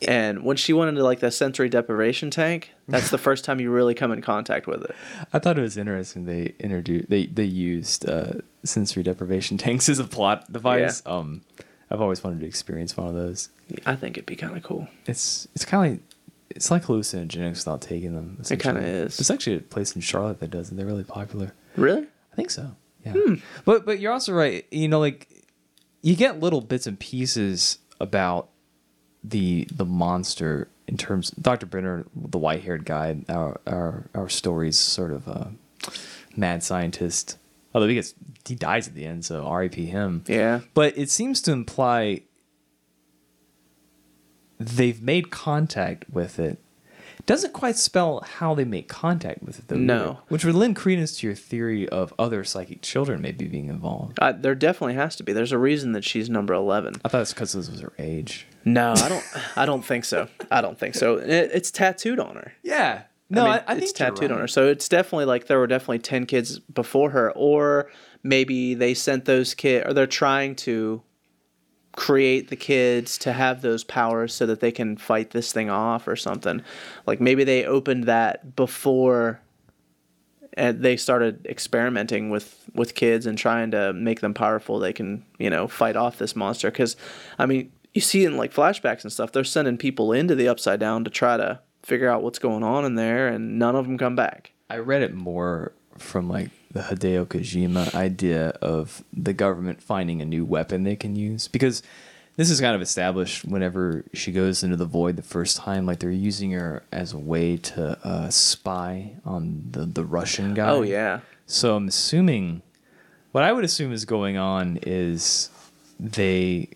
It, and when she went into like the sensory deprivation tank, that's the first time you really come in contact with it. I thought it was interesting they introduced they they used uh, sensory deprivation tanks as a plot device. Yeah. Um, I've always wanted to experience one of those. I think it'd be kind of cool. It's it's kind of like, it's like hallucinogenics without taking them. It kind of is. There's actually a place in Charlotte that does it. They're really popular. Really? I think so. Yeah. Hmm. But but you're also right. You know, like you get little bits and pieces about the the monster. In terms, Doctor Brenner, the white-haired guy, our our, our story's sort of uh, mad scientist. Although he gets he dies at the end, so R I P him. Yeah. But it seems to imply they've made contact with it. Doesn't quite spell how they make contact with it, though. No. Either, which would lend credence to your theory of other psychic children maybe being involved. Uh, there definitely has to be. There's a reason that she's number eleven. I thought it's because this was her age. No, I don't. I don't think so. I don't think so. It, it's tattooed on her. Yeah. No, I, mean, I, I think it's tattooed right. on her. So it's definitely like there were definitely ten kids before her, or maybe they sent those kids, or they're trying to create the kids to have those powers so that they can fight this thing off or something. Like maybe they opened that before and they started experimenting with, with kids and trying to make them powerful. They can, you know, fight off this monster. Cause I mean, you see in like flashbacks and stuff, they're sending people into the Upside Down to try to figure out what's going on in there, and none of them come back. I read it more from like the Hideo Kojima idea of the government finding a new weapon they can use, because this is kind of established whenever she goes into the void the first time. Like, they're using her as a way to uh, spy on the, the Russian guy. Oh, yeah. So I'm assuming... What I would assume is going on is they...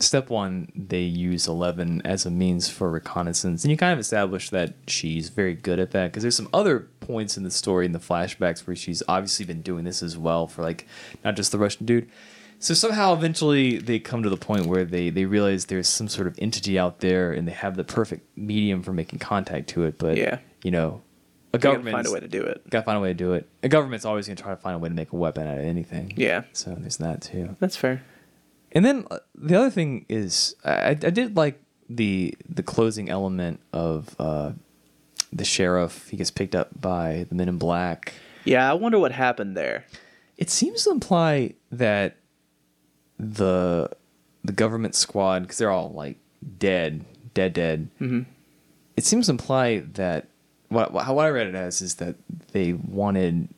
Step one, they use Eleven as a means for reconnaissance. And you kind of establish that she's very good at that, because there's some other points in the story in the flashbacks where she's obviously been doing this as well for, like, not just the Russian dude. So somehow eventually they come to the point where they, they realize there's some sort of entity out there and they have the perfect medium for making contact to it. But, yeah. you know, a government's... Gotta find a way to do it. Gotta find a way to do it. A government's always going to try to find a way to make a weapon out of anything. Yeah. So there's that, too. That's fair. And then the other thing is, I, I did like the the closing element of uh, the sheriff. He gets picked up by the Men in Black. Yeah, I wonder what happened there. It seems to imply that the the government squad, because they're all like dead, dead, dead. Mm-hmm. It seems to imply that what how I read it as is that they wanted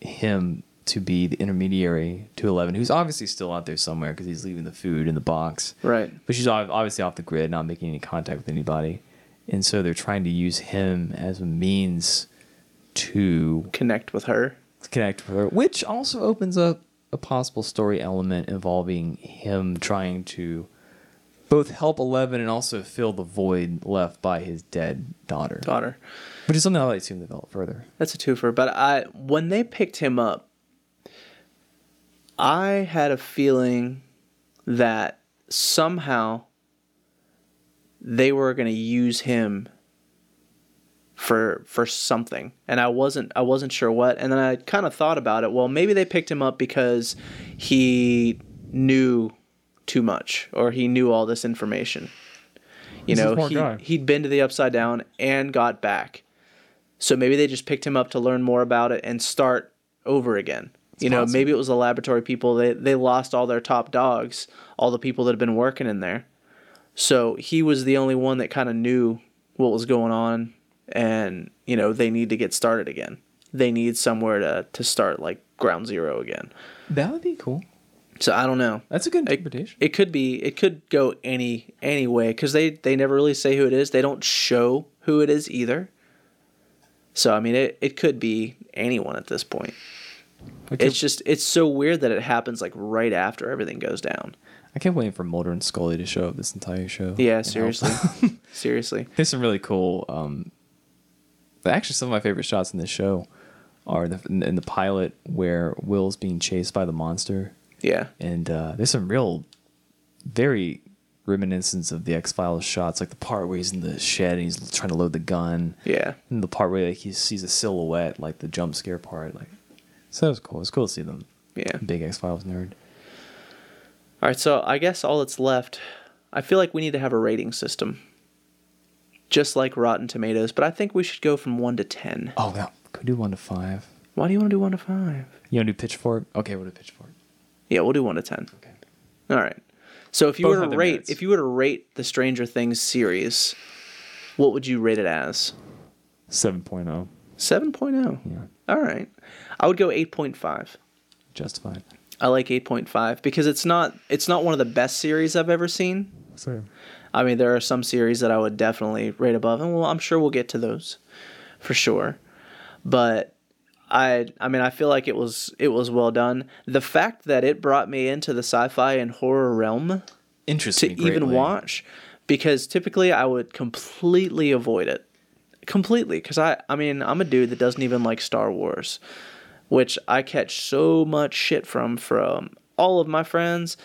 him to be the intermediary to Eleven, who's obviously still out there somewhere because he's leaving the food in the box. Right. But she's obviously off the grid, not making any contact with anybody. And so they're trying to use him as a means to... Connect with her. Connect with her, which also opens up a possible story element involving him trying to both help Eleven and also fill the void left by his dead daughter. Daughter. Which is something I'd like to see him develop further. That's a twofer. But I, when they picked him up, I had a feeling that somehow they were going to use him for for something, and I wasn't I wasn't sure what. And then I kind of thought about it. Well, maybe they picked him up because he knew too much, or he knew all this information. You know, he he'd been to the Upside Down and got back, so maybe they just picked him up to learn more about it and start over again. You know, possible. Maybe it was the laboratory people. They they lost all their top dogs, all the people that had been working in there. So he was the only one that kind of knew what was going on. And, you know, they need to get started again. They need somewhere to, to start, like, ground zero again. That would be cool. So I don't know. That's a good interpretation. It, it could be. It could go any any way, because they, they never really say who it is. They don't show who it is either. So, I mean, it, it could be anyone at this point. Like it's just, it's so weird that it happens like right after everything goes down. I kept waiting for Mulder and Scully to show up this entire show. Yeah, seriously. seriously. There's some really cool, um, actually some of my favorite shots in this show are the, in the pilot where Will's being chased by the monster. Yeah. And uh, there's some real, very reminiscence of the X-Files shots, like the part where he's in the shed and he's trying to load the gun. Yeah. And the part where like, he sees a silhouette, like the jump scare part, like. So that was cool. It was cool to see them. Yeah. Big X-Files nerd. All right, so I guess all that's left, I feel like we need to have a rating system. Just like Rotten Tomatoes, but I think we should go from one to ten. Oh, yeah. Could we do one to five? Why do you want to do one to five? You want to do Pitchfork? Okay, we'll do Pitchfork. Yeah, we'll do one to ten. Okay. All right. So if you Both were to rate, if you were to rate the Stranger Things series, what would you rate it as? seven point oh. seven point oh. Yeah. All right. I would go eight point five. Justified. I like eight point five because it's not it's not one of the best series I've ever seen. Same. I mean, there are some series that I would definitely rate above, and well, I'm sure we'll get to those for sure. But I I mean, I feel like it was it was well done. The fact that it brought me into the sci-fi and horror realm interests me greatly. Even watch, because typically I would completely avoid it. Completely, because I, I mean, I'm a dude that doesn't even like Star Wars, which I catch so much shit from from all of my friends,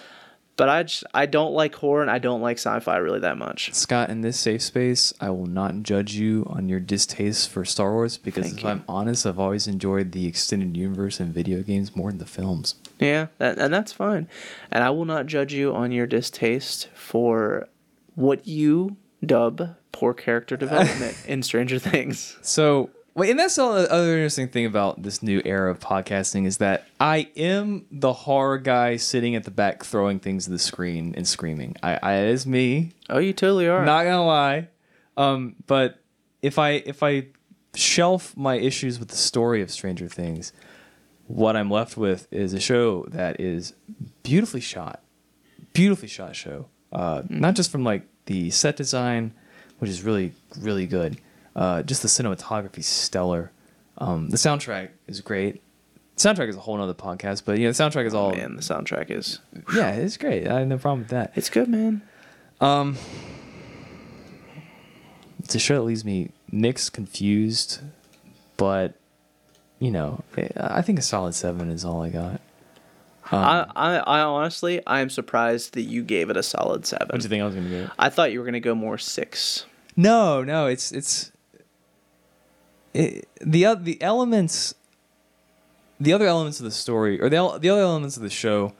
but I just, I don't like horror and I don't like sci-fi really that much. Scott, in this safe space, I will not judge you on your distaste for Star Wars, because Thank if you. I'm honest, I've always enjoyed the extended universe and video games more than the films. Yeah, that, and that's fine. And I will not judge you on your distaste for what you dub poor character development in Stranger Things. So, wait, and that's the other interesting thing about this new era of podcasting is that I am the horror guy sitting at the back throwing things at the screen and screaming. I, I it is me. Oh, you totally are. Not gonna lie. Um, but if I if I shelf my issues with the story of Stranger Things, what I'm left with is a show that is beautifully shot, beautifully shot show, uh, mm-hmm. not just from like the set design, which is really, really good. Uh, just the cinematography is stellar. Um, the soundtrack is great. The soundtrack is a whole other podcast, but you know, the soundtrack is all... Oh, man, the soundtrack is... Yeah, it's great. I have no problem with that. It's good, man. Um, it's a show that leaves me Nick's confused, but, you know, I think a solid seven is all I got. Um, I, I, I honestly, I am surprised that you gave it a solid seven. What did you think I was going to give it? I thought you were going to go more six. No, no, it's it's it, the uh, the elements, the other elements of the story, or the the other elements of the show,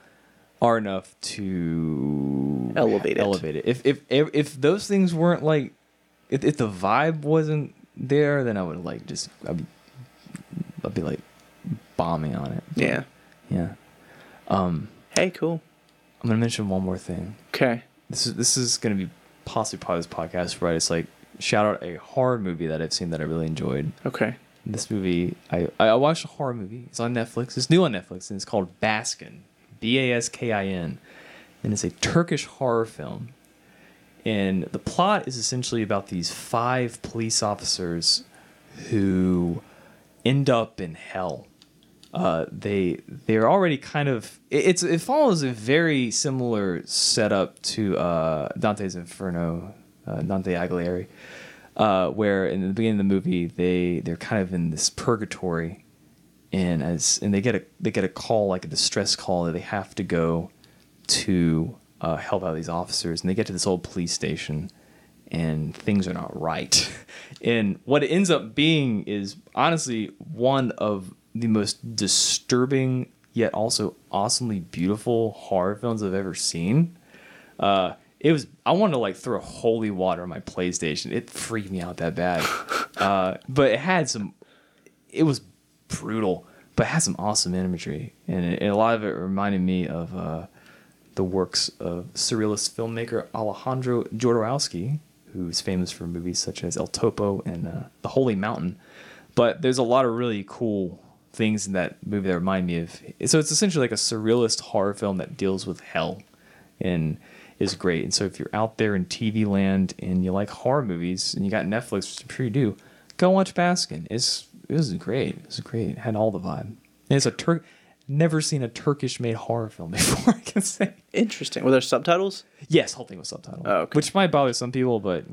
are enough to elevate it. Elevate it. If if if those things weren't like, if, if the vibe wasn't there, then I would like just I'd, I'd be like bombing on it. But, yeah. Yeah. Um, hey, cool. I'm gonna mention one more thing. Okay. This is this is gonna be possibly part of this podcast where I just like shout out a horror movie that I've seen that I really enjoyed. Okay. This movie, I I watched a horror movie. It's on Netflix. It's new on Netflix, and it's called Baskin, B A S K I N, and it's a Turkish horror film. And the plot is essentially about these five police officers who end up in hell. Uh, they they're already kind of it, it's it follows a very similar setup to uh, Dante's Inferno, uh, Dante Alighieri, uh, where in the beginning of the movie they they're kind of in this purgatory, and as and they get a they get a call, like a distress call, that they have to go to uh, help out these officers, and they get to this old police station, and things are not right, and what it ends up being is honestly one of the most disturbing yet also awesomely beautiful horror films I've ever seen. Uh, it was I wanted to like throw holy water on my PlayStation. It freaked me out that bad. Uh, but it had some. It was brutal, but it had some awesome imagery, and, it, and a lot of it reminded me of uh, the works of surrealist filmmaker Alejandro Jodorowsky, who is famous for movies such as El Topo and uh, The Holy Mountain. But there's a lot of really cool things in that movie that remind me of. So it's essentially like a surrealist horror film that deals with hell and is great. And so if you're out there in T V land and you like horror movies and you got Netflix, which I'm sure you do, go watch Baskin. It's it was great. It was great. It had all the vibe. And it's a Turk. Never seen a Turkish-made horror film before, I can say. Interesting. Were there subtitles? Yes, the whole thing was subtitled. Oh, okay. Which might bother some people, but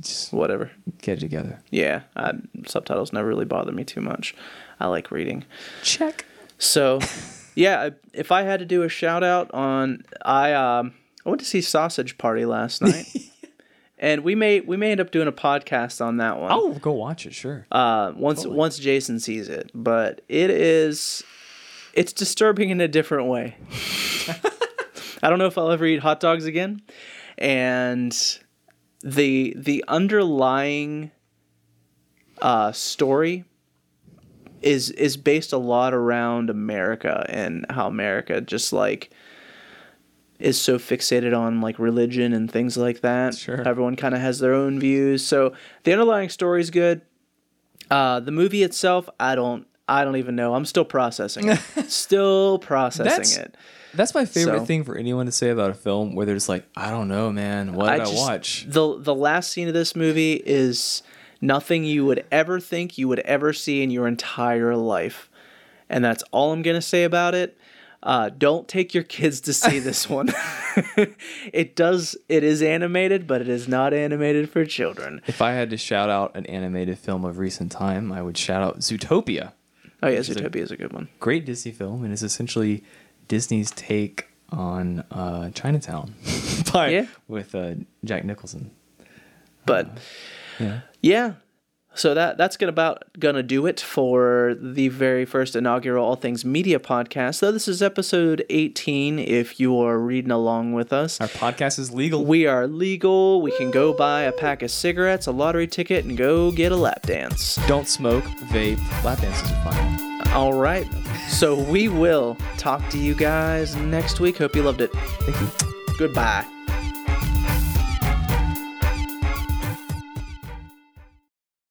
just whatever. Get it together. Yeah, I, subtitles never really bother me too much. I like reading. Check. So, yeah, if I had to do a shout-out on... I um, I went to see Sausage Party last night, and we may we may end up doing a podcast on that one. Oh, go watch it, sure. Uh, once totally. Once Jason sees it, but it is... It's disturbing in a different way. I don't know if I'll ever eat hot dogs again. And the the underlying uh, story is is based a lot around America and how America just like is so fixated on like religion and things like that. Sure. Everyone kind of has their own views. So the underlying story is good. Uh, the movie itself, I don't. I don't even know. I'm still processing it. Still processing that's, it. That's my favorite so, thing for anyone to say about a film where they're just like, I don't know, man. What did I, just, I watch? The the last scene of this movie is nothing you would ever think you would ever see in your entire life. And that's all I'm going to say about it. Uh, don't take your kids to see this one. It does. It is animated, but it is not animated for children. If I had to shout out an animated film of recent time, I would shout out Zootopia. Oh, yeah, Zootopia is a good one. Great Disney film, and it's essentially Disney's take on uh, Chinatown by, yeah. with uh, Jack Nicholson. But, uh, yeah. yeah, so that that's gonna about going to do it for the very first inaugural All Things Media podcast. So this is episode eighteen, if you are reading along with us. Our podcast is legal. We are legal. We can go buy a pack of cigarettes, a lottery ticket, and go get a lap dance. Don't smoke, vape. Lap dances are fine. All right. So we will talk to you guys next week. Hope you loved it. Thank you. Goodbye.